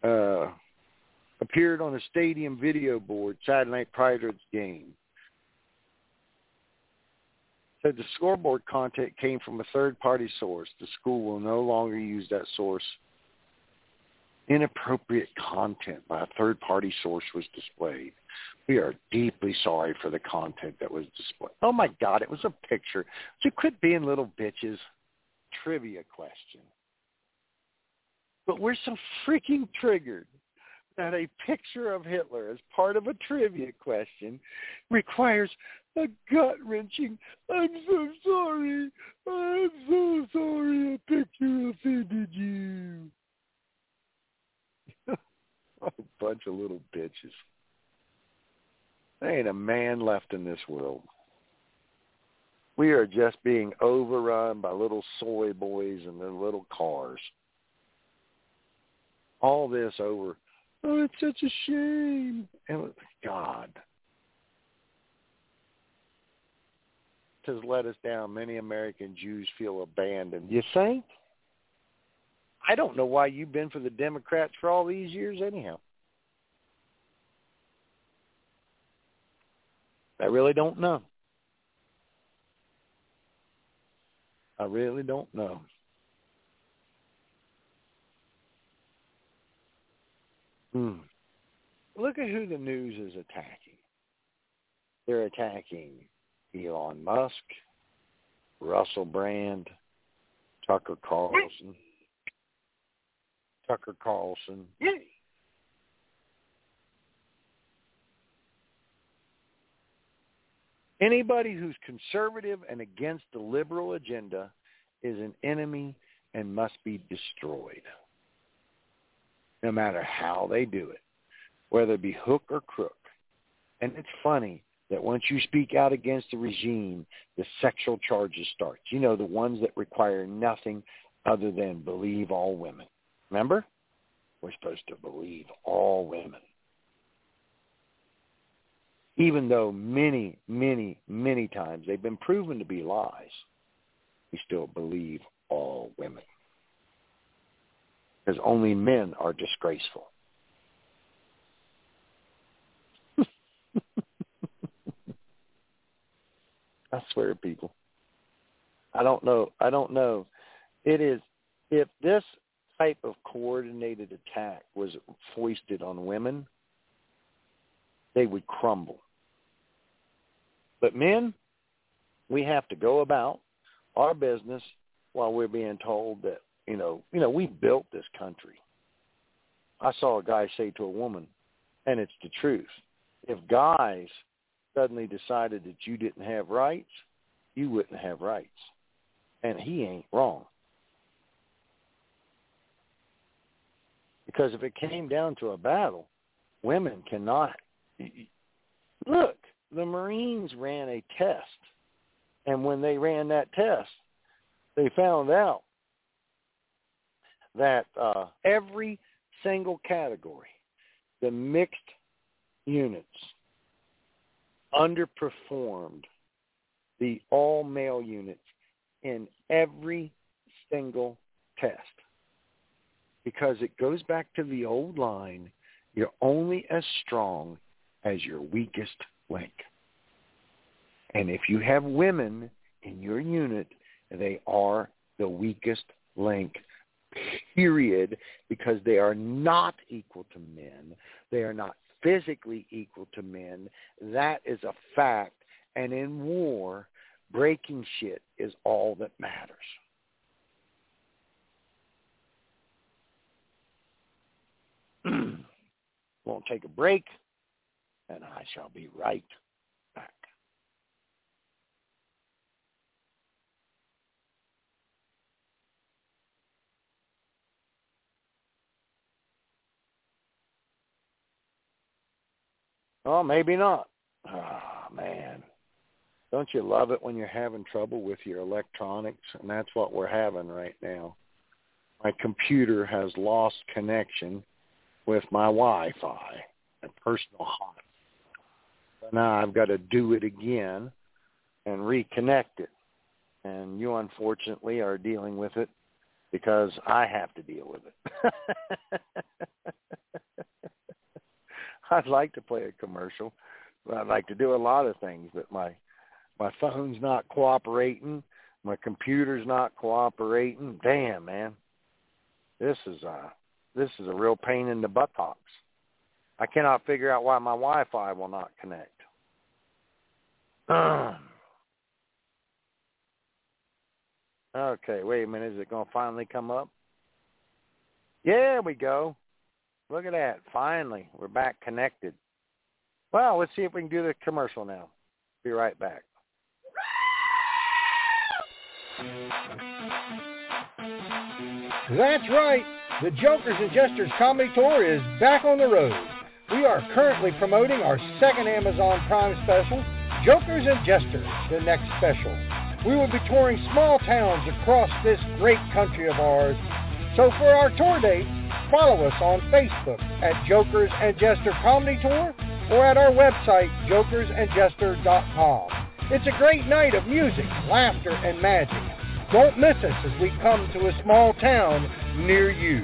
uh, appeared on a stadium video board Saturday night prior to its game. Said the scoreboard content came from a third-party source. The school will no longer use that source. Inappropriate content by a third-party source was displayed. We are deeply sorry for the content that was displayed. Oh, my God, it was a picture. So quit being little bitches. Trivia question. But we're so freaking triggered that a picture of Hitler as part of a trivia question requires a gut-wrenching, I'm so sorry, I'm so sorry, a picture offended you. A bunch of little bitches. There ain't a man left in this world. We are just being overrun by little soy boys and their little cars. All this over, oh, it's such a shame. And God has let us down. Many American Jews feel abandoned. You think? I don't know why you've been for the Democrats for all these years anyhow. I really don't know. I really don't know. Hmm. Look at who the news is attacking. They're attacking Elon Musk, Russell Brand, Tucker Carlson. Tucker Carlson. Yay. Anybody who's conservative and against the liberal agenda is an enemy and must be destroyed, no matter how they do it, whether it be hook or crook. And it's funny that once you speak out against the regime, the sexual charges start. You know, the ones that require nothing other than believe all women. Remember? We're supposed to believe all women. Even though many, many, many times they've been proven to be lies, we still believe all women. Because only men are disgraceful. I swear, people. I don't know. I don't know. It is, if this type of coordinated attack was foisted on women, they would crumble. But men, we have to go about our business while we're being told that, you know, you know, we built this country. I saw a guy say to a woman, and it's the truth, if guys suddenly decided that you didn't have rights, you wouldn't have rights. And he ain't wrong. Because if it came down to a battle, women cannot. Look, the Marines ran a test. And when they ran that test, they found out that uh, every single category, the mixed units, underperformed the all-male units in every single test. Because it goes back to the old line, you're only as strong as your weakest link. And if you have women in your unit, they are the weakest link, period, because they are not equal to men. They are not physically equal to men. That is a fact. And in war, breaking shit is all that matters. Won't take a break, and I shall be right back. Oh, maybe not. Ah, oh, man. Don't you love it when you're having trouble with your electronics? And that's what we're having right now. My computer has lost connection with my Wi-Fi, my personal hotspot. So now I've got to do it again and reconnect it. And you, unfortunately, are dealing with it because I have to deal with it. I'd like to play a commercial. I'd like to do a lot of things, but my my phone's not cooperating. My computer's not cooperating. Damn, man. This is a, this is a real pain in the buttocks. I cannot figure out why my Wi-Fi will not connect. Um, okay, wait a minute. Is it going to finally come up? Yeah, we go. Look at that. Finally, we're back connected. Well, let's see if we can do the commercial now. Be right back. That's right. The Jokers and Jesters Comedy Tour is back on the road. We are currently promoting our second Amazon Prime special, Jokers and Jesters, the next special. We will be touring small towns across this great country of ours. So for our tour dates, follow us on Facebook at Jokers and Jester Comedy Tour or at our website, jokers and jester dot com. It's a great night of music, laughter, and magic. Don't miss us as we come to a small town near you.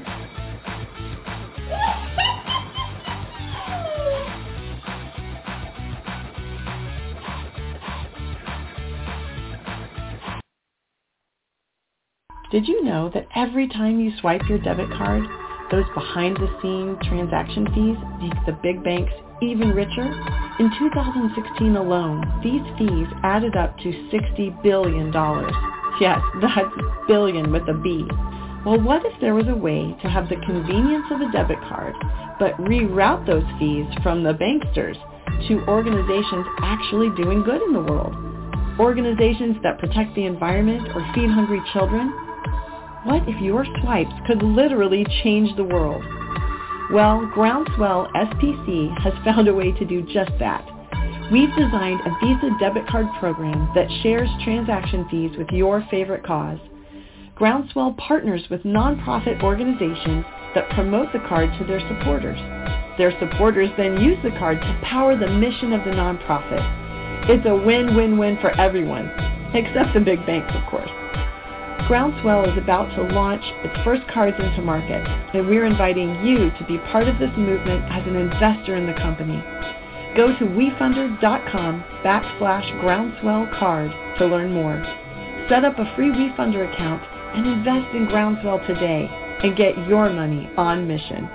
Did you know that every time you swipe your debit card, those behind-the-scenes transaction fees make the big banks even richer? In two thousand sixteen alone, these fees added up to sixty billion dollars. Yes, that's billion with a B. Well, what if there was a way to have the convenience of a debit card, but reroute those fees from the banksters to organizations actually doing good in the world? Organizations that protect the environment or feed hungry children? What if your swipes could literally change the world? Well, Groundswell S P C has found a way to do just that. We've designed a Visa debit card program that shares transaction fees with your favorite cause. Groundswell partners with nonprofit organizations that promote the card to their supporters. Their supporters then use the card to power the mission of the nonprofit. It's a win-win-win for everyone, except the big banks, of course. Groundswell is about to launch its first cards into market, and we're inviting you to be part of this movement as an investor in the company. Go to WeFunder.com backslash Groundswell Card to learn more. Set up a free WeFunder account and invest in Groundswell today and get your money on mission.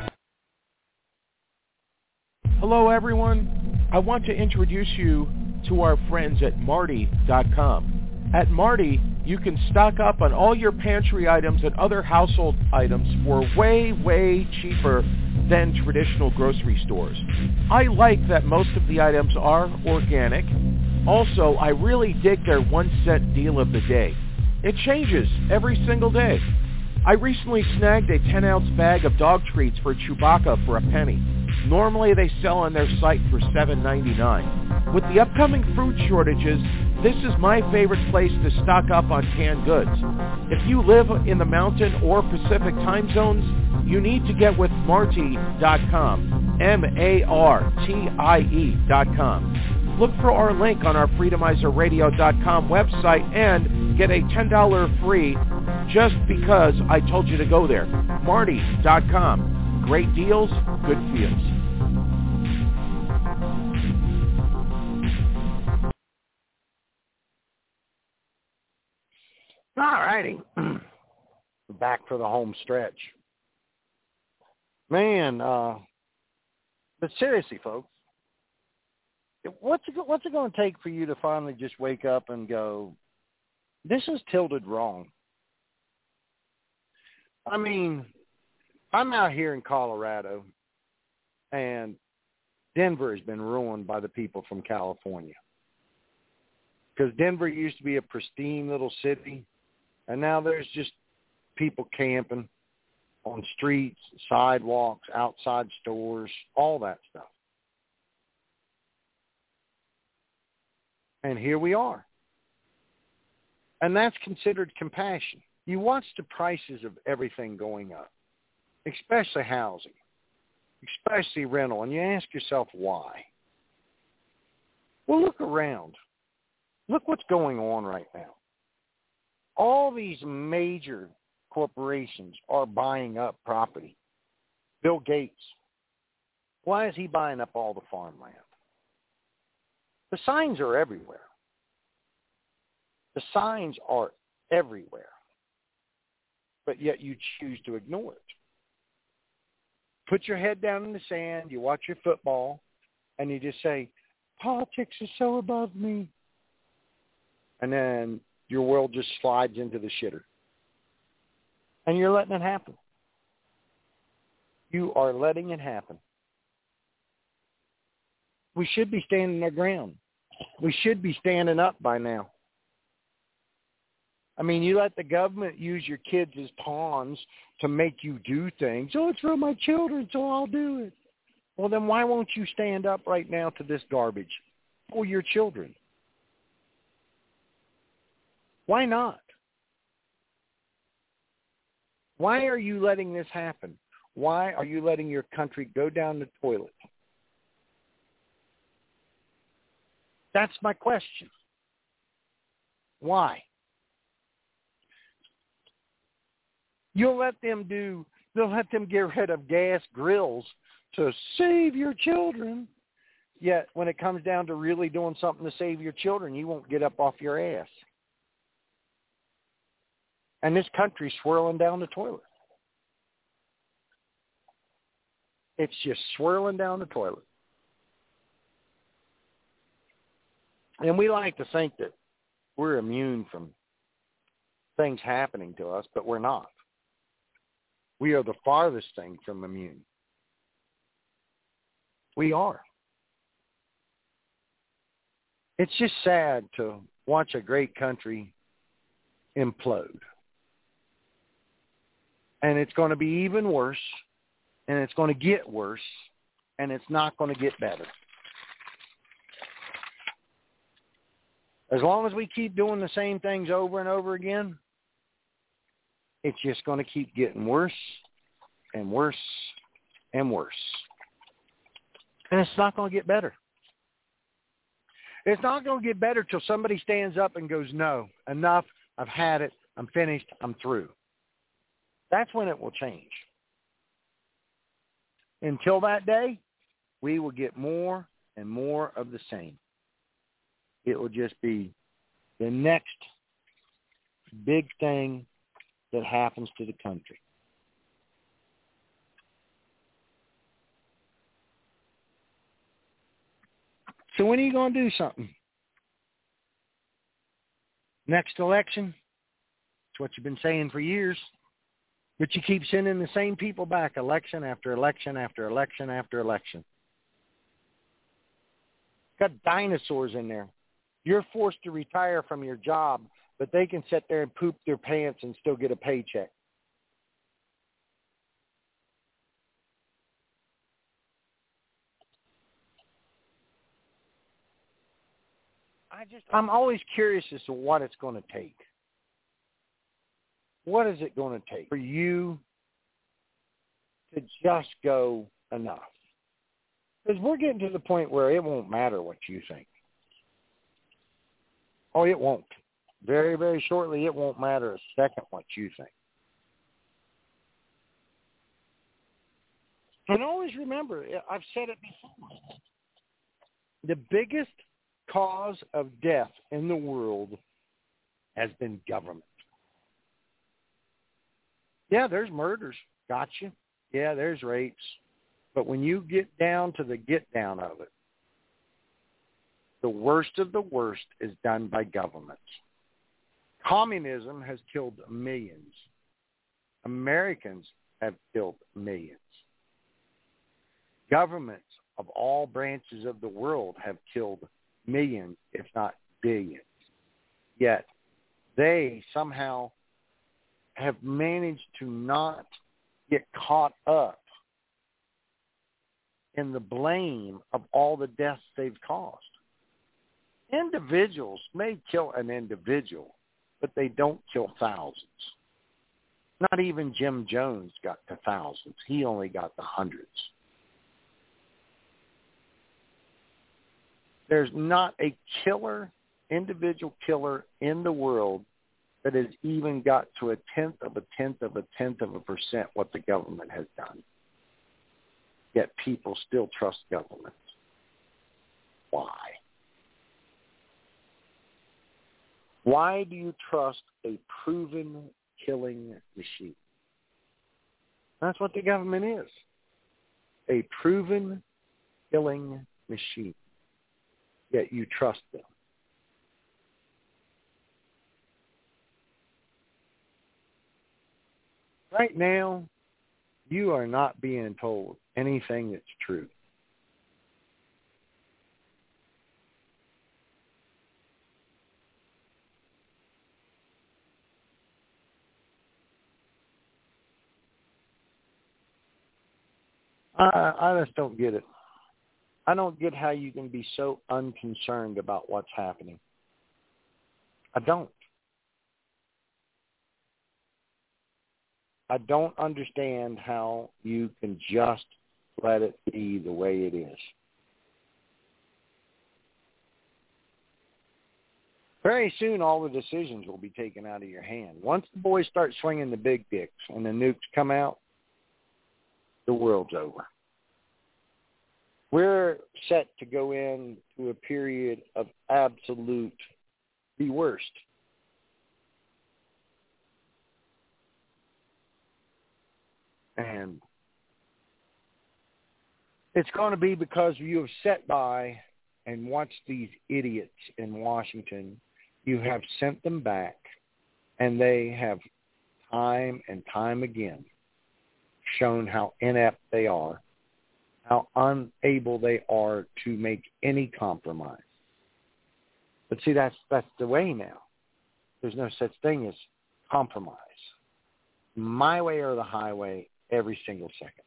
Hello, everyone. I want to introduce you to our friends at Marti dot com. At Marti, you can stock up on all your pantry items and other household items for way, way cheaper than traditional grocery stores. I like that most of the items are organic. Also, I really dig their one-cent deal of the day. It changes every single day. I recently snagged a ten-ounce bag of dog treats for Chewbacca for a penny. Normally, they sell on their site for seven ninety-nine. With the upcoming food shortages, this is my favorite place to stock up on canned goods. If you live in the Mountain or Pacific time zones, you need to get with Marti dot com, M A R T I E dot com. Look for our link on our freedomizer radio dot com website and get a ten dollars free just because I told you to go there. Marti dot com. Great deals, good feels. All righty. Back for the home stretch. Man, uh, but seriously, folks, what's it, what's it going to take for you to finally just wake up and go, this is tilted wrong? I mean, I'm out here in Colorado, and Denver has been ruined by the people from California. Because Denver used to be a pristine little city, and now there's just people camping on streets, sidewalks, outside stores, all that stuff. And here we are. And that's considered compassion. You watch the prices of everything going up, especially housing, especially rental, and you ask yourself why. Well, look around. Look what's going on right now. All these major corporations are buying up property. Bill Gates, why is he buying up all the farmland? The signs are everywhere. The signs are everywhere. But yet you choose to ignore it. Put your head down in the sand, you watch your football, and you just say, politics is so above me. And then your world just slides into the shitter. And you're letting it happen. You are letting it happen. We should be standing our ground. We should be standing up by now. I mean, you let the government use your kids as pawns to make you do things. Oh, it's for my children, so I'll do it. Well, then why won't you stand up right now to this garbage for your children? Why not? Why are you letting this happen? Why are you letting your country go down the toilet? That's my question. Why? You'll let them do, they'll let them get rid of gas grills to save your children. Yet when it comes down to really doing something to save your children, you won't get up off your ass. And this country's swirling down the toilet. It's just swirling down the toilet. And we like to think that we're immune from things happening to us, but we're not. We are the farthest thing from immune. We are. It's just sad to watch a great country implode. And it's going to be even worse, and it's going to get worse, and it's not going to get better. As long as we keep doing the same things over and over again, it's just going to keep getting worse and worse and worse. And it's not going to get better. It's not going to get better till somebody stands up and goes, no, enough, I've had it, I'm finished, I'm through. That's when it will change. Until that day, we will get more and more of the same. It will just be the next big thing that happens to the country. So when are you going to do something? Next election? It's what you've been saying for years. But you keep sending the same people back election after election after election after election. Got dinosaurs in there. You're forced to retire from your job, but they can sit there and poop their pants and still get a paycheck. I just, I'm always curious as to what it's going to take. What is it going to take for you to just go enough? Because we're getting to the point where it won't matter what you think. Oh, it won't. Very, very shortly, it won't matter a second what you think. And always remember, I've said it before, the biggest cause of death in the world has been government. Yeah, there's murders. Gotcha. Yeah, there's rapes. But when you get down to the get down of it, the worst of the worst is done by governments. Communism has killed millions. Americans have killed millions. Governments of all branches of the world have killed millions, if not billions. Yet they somehow have managed to not get caught up in the blame of all the deaths they've caused. individuals may kill an individual, but they don't kill thousands. Not even Jim Jones got to thousands. He only got to hundreds. There's not a killer, individual killer in the world that has even got to a tenth of a tenth of a tenth of a percent what the government has done. Yet people still trust government. Why? Why do you trust a proven killing machine? That's what the government is. A proven killing machine. Yet you trust them. Right now, you are not being told anything that's true. I, I just don't get it. I don't get how you can be so unconcerned about what's happening. I don't. I don't understand how you can just let it be the way it is. Very soon, all the decisions will be taken out of your hand. Once the boys start swinging the big dicks and the nukes come out, the world's over. We're set to go into a period of absolute the worst. And it's going to be because you have sat by and watched these idiots in Washington. You have sent them back, and they have time and time again shown how inept they are, how unable they are to make any compromise. But see, that's that's the way now. There's no such thing as compromise. My way or the highway. Every single second.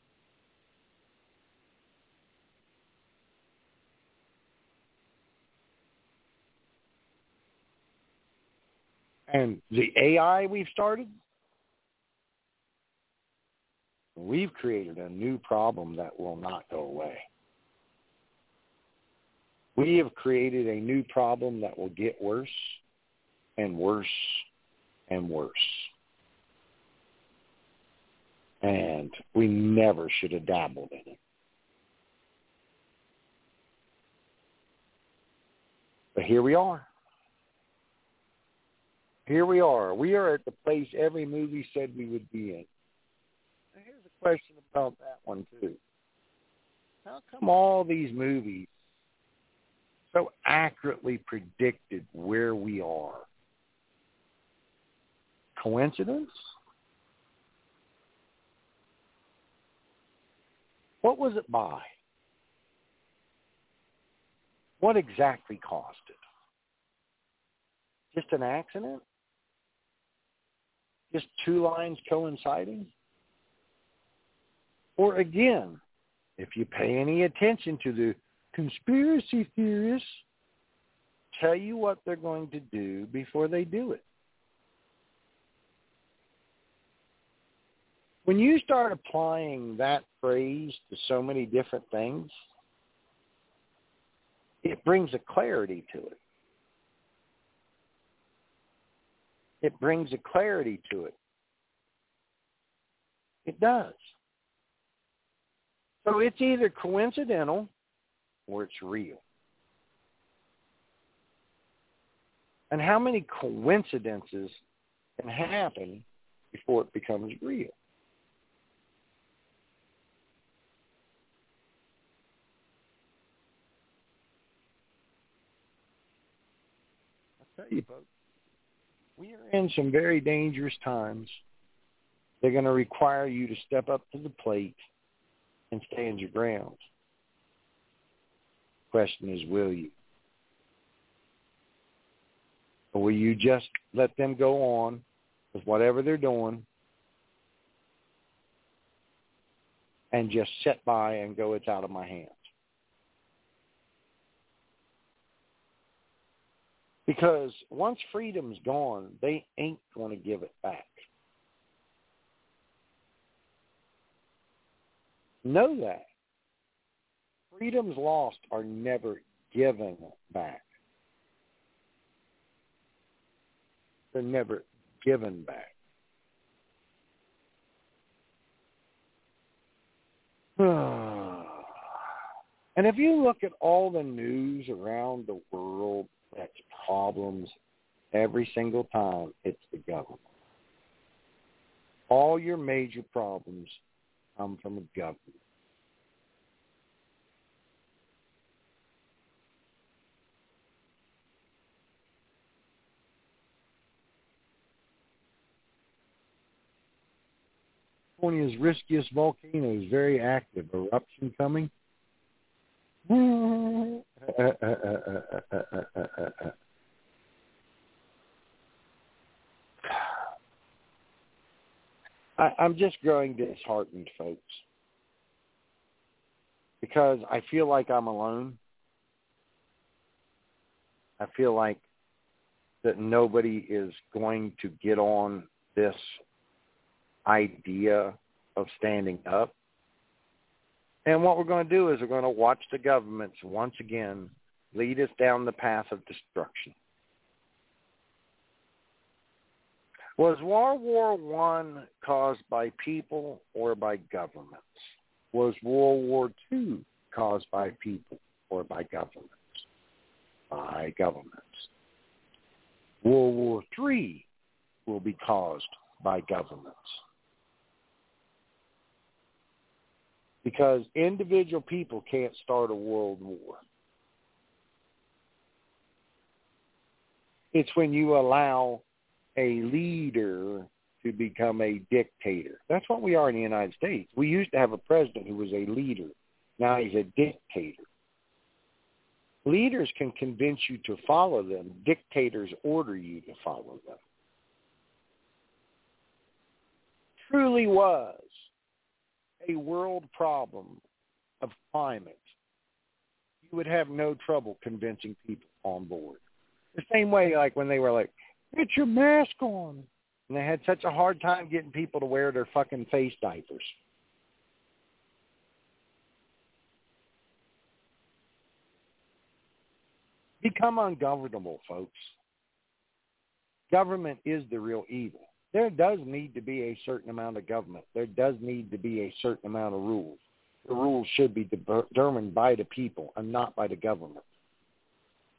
And the A I we've started, we've created a new problem that will not go away. We have created a new problem that will get worse and worse and worse. And we never should have dabbled in it. But here we are. Here we are. We are at the place every movie said we would be in. Now here's a question about that one, too. How come all these movies so accurately predicted where we are? Coincidence? What was it by? What exactly caused it? Just an accident? Just two lines coinciding? Or again, if you pay any attention to the conspiracy theorists, tell you what they're going to do before they do it. When you start applying that phrase to so many different things, it brings a clarity to it. It brings a clarity to it. It does. So it's either coincidental or it's real. And how many coincidences can happen before it becomes real? Tell you, folks, we are in some very dangerous times. They're going to require you to step up to the plate and stand your ground. The question is, will you? Or will you just let them go on with whatever they're doing and just sit by and go, it's out of my hands? Because once freedom's gone, they ain't going to give it back. Know that. Freedoms lost are never given back. They're never given back. And if you look at all the news around the world that's problems, every single time it's the government. All your major problems come from the government. California's riskiest volcano is very active. Eruption coming. I, I'm just growing disheartened, folks, because I feel like I'm alone. I feel like that nobody is going to get on this idea of standing up. And what we're going to do is we're going to watch the governments once again lead us down the path of destruction. Was World War One caused by people or by governments? Was World War Two caused by people or by governments? By governments. World War Three will be caused by governments. Because individual people can't start a world war. It's when you allow a leader to become a dictator. That's what we are in the United States. We used to have a president who was a leader. Now he's a dictator. Leaders can convince you to follow them. Dictators order you to follow them. Truly was a world problem of climate, you would have no trouble convincing people on board. The same way like when they were like, get your mask on. And they had such a hard time getting people to wear their fucking face diapers. Become ungovernable, folks. Government is the real evil. There does need to be a certain amount of government. There does need to be a certain amount of rules. The rules should be determined by the people and not by the government.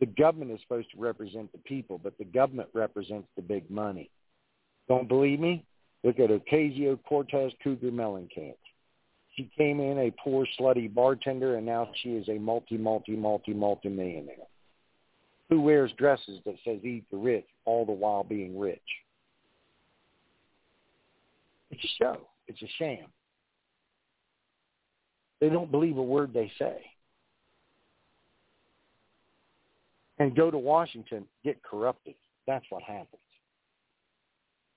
The government is supposed to represent the people, but the government represents the big money. Don't believe me? Look at Ocasio-Cortez Cougar Mellencamp. She came in a poor, slutty bartender, and now she is a multi, multi, multi, multi-millionaire who wears dresses that says eat the rich, all the while being rich. It's a show. It's a sham. They don't believe a word they say. And go to Washington, get corrupted. That's what happens.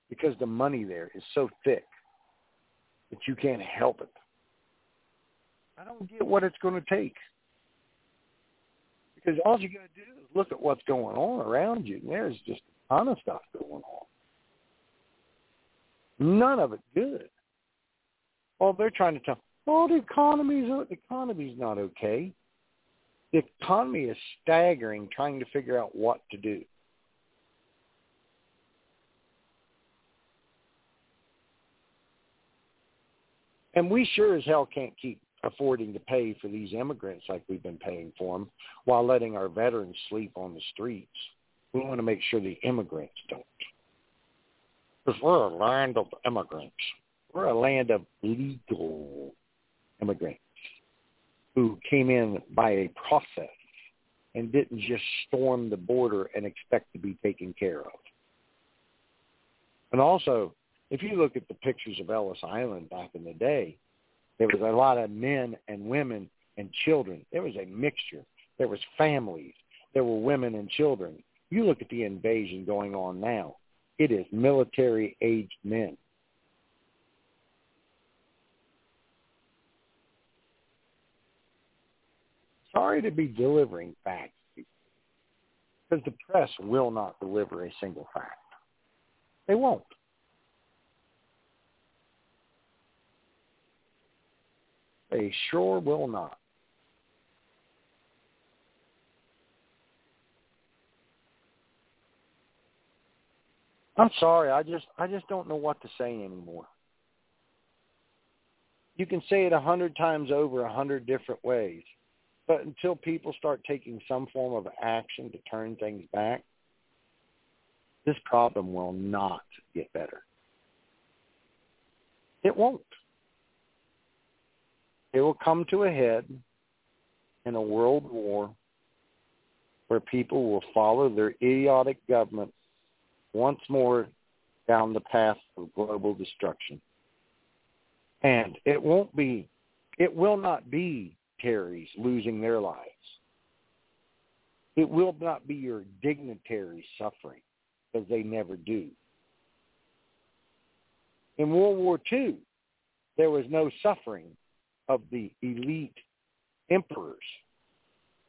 Because the money there is so thick that you can't help it. I don't get what it's going to take. Because all you got to do is look at what's going on around you. And there's just a ton of stuff going on. None of it good. Well, they're trying to tell, oh, the economy's, the economy's not okay. The economy is staggering, trying to figure out what to do. And we sure as hell can't keep affording to pay for these immigrants like we've been paying for them while letting our veterans sleep on the streets. We want to make sure the immigrants don't. Because we're a land of immigrants. We're a land of legal immigrants who came in by a process and didn't just storm the border and expect to be taken care of. And also, if you look at the pictures of Ellis Island back in the day, there was a lot of men and women and children. There was a mixture. There was families. There were women and children. You look at the invasion going on now. It is military-aged men. Sorry to be delivering facts. because the press will not deliver a single fact. They won't. They sure will not. I'm sorry, I just I just don't know what to say anymore. You can say it a hundred times over, a hundred different ways, but until people start taking some form of action to turn things back, this problem will not get better. It won't. It will come to a head in a world war where people will follow their idiotic governments once more down the path of global destruction. And it won't be, it will not be terrorists losing their lives. It will not be your dignitaries suffering, because they never do. In World War Two, there was no suffering of the elite emperors.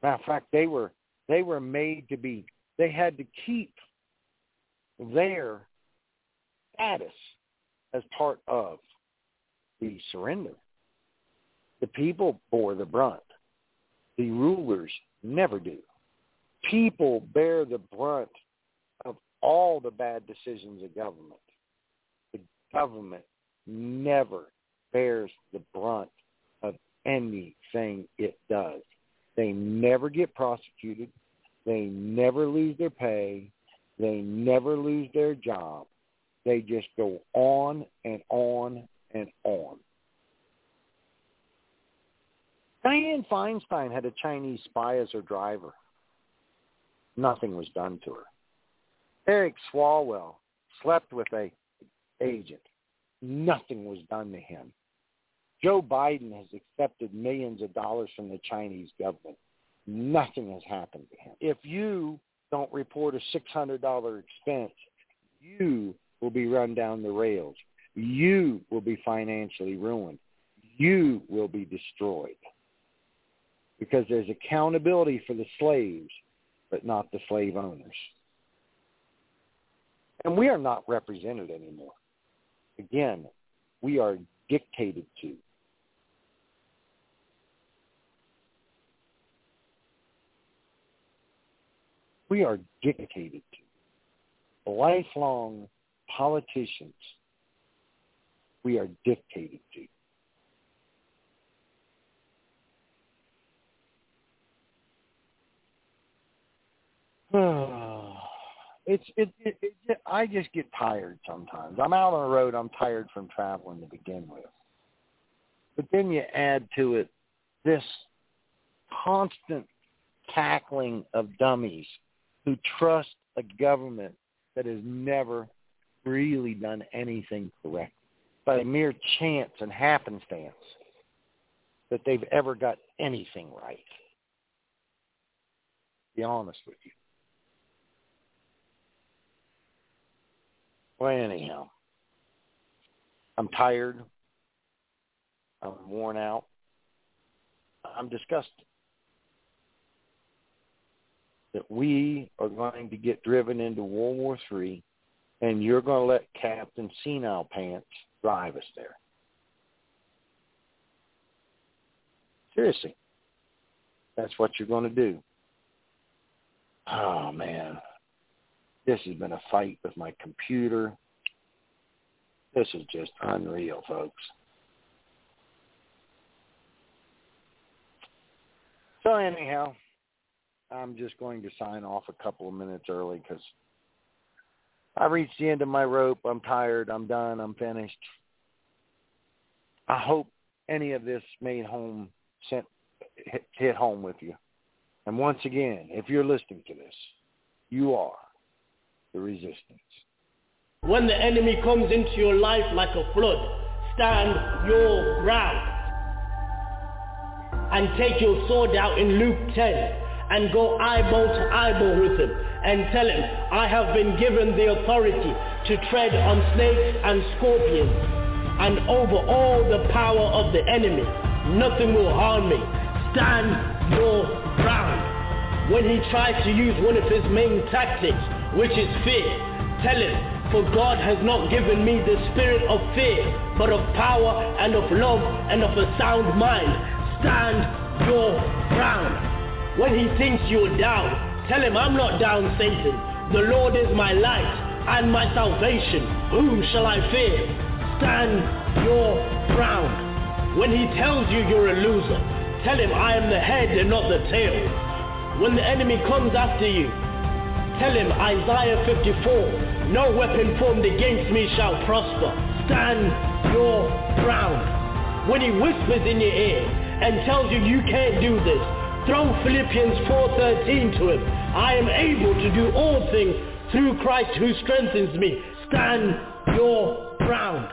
Matter of fact, they were they were made to be, they had to keep their status as part of the surrender. The people bore the brunt. The rulers never do. People bear the brunt of all the bad decisions of government. The government never bears the brunt of anything it does. They never get prosecuted. They never lose their pay. They never lose their job. They just go on and on and on. Dianne Feinstein had a Chinese spy as her driver. Nothing was done to her. Eric Swalwell slept with a agent. Nothing was done to him. Joe Biden has accepted millions of dollars from the Chinese government. Nothing has happened to him. If you don't report a six hundred dollars expense, you will be run down the rails. You will be financially ruined. You will be destroyed. Because there's accountability for the slaves, but not the slave owners. And we are not represented anymore. Again, we are dictated to. We are dictated to. Lifelong politicians, we are dictated to. it's it, it, it, it. I just get tired sometimes. I'm out on the road. I'm tired from traveling to begin with. But then you add to it this constant cackling of dummies who trust a government that has never really done anything correctly by mere chance and happenstance that they've ever got anything right. To be honest with you. Well, anyhow, I'm tired. I'm worn out. I'm disgusted that we are going to get driven into World War Three, and you're going to let Captain Senile Pants drive us there. Seriously, that's what you're going to do. Oh, man. This has been a fight with my computer. This is just unreal, folks. So anyhow, I'm just going to sign off a couple of minutes early because I reached the end of my rope. I'm tired. I'm done. I'm finished. I hope any of this made home, sent, hit, hit home with you. And once again, if you're listening to this, you are the resistance. When the enemy comes into your life like a flood, stand your ground and take your sword out in Luke ten. And go eyeball to eyeball with him and tell him, I have been given the authority to tread on snakes and scorpions and over all the power of the enemy. Nothing will harm me. Stand your ground. when he tries to use one of his main tactics, which is fear. Tell him, for God has not given me the spirit of fear, but of power and of love and of a sound mind. Stand your ground. When he thinks you're down, tell him, I'm not down, Satan. The Lord is my light and my salvation. Whom shall I fear? Stand your ground. When he tells you you're a loser, tell him, I am the head and not the tail. When the enemy comes after you, tell him, Isaiah fifty-four, no weapon formed against me shall prosper. Stand your ground. When he whispers in your ear and tells you you can't do this, throw Philippians four thirteen to him. I am able to do all things through Christ who strengthens me. Stand your ground.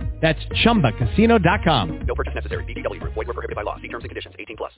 That's chumba casino dot com. No purchase necessary. V G W Group. Void where prohibited by law. See terms and conditions. eighteen plus.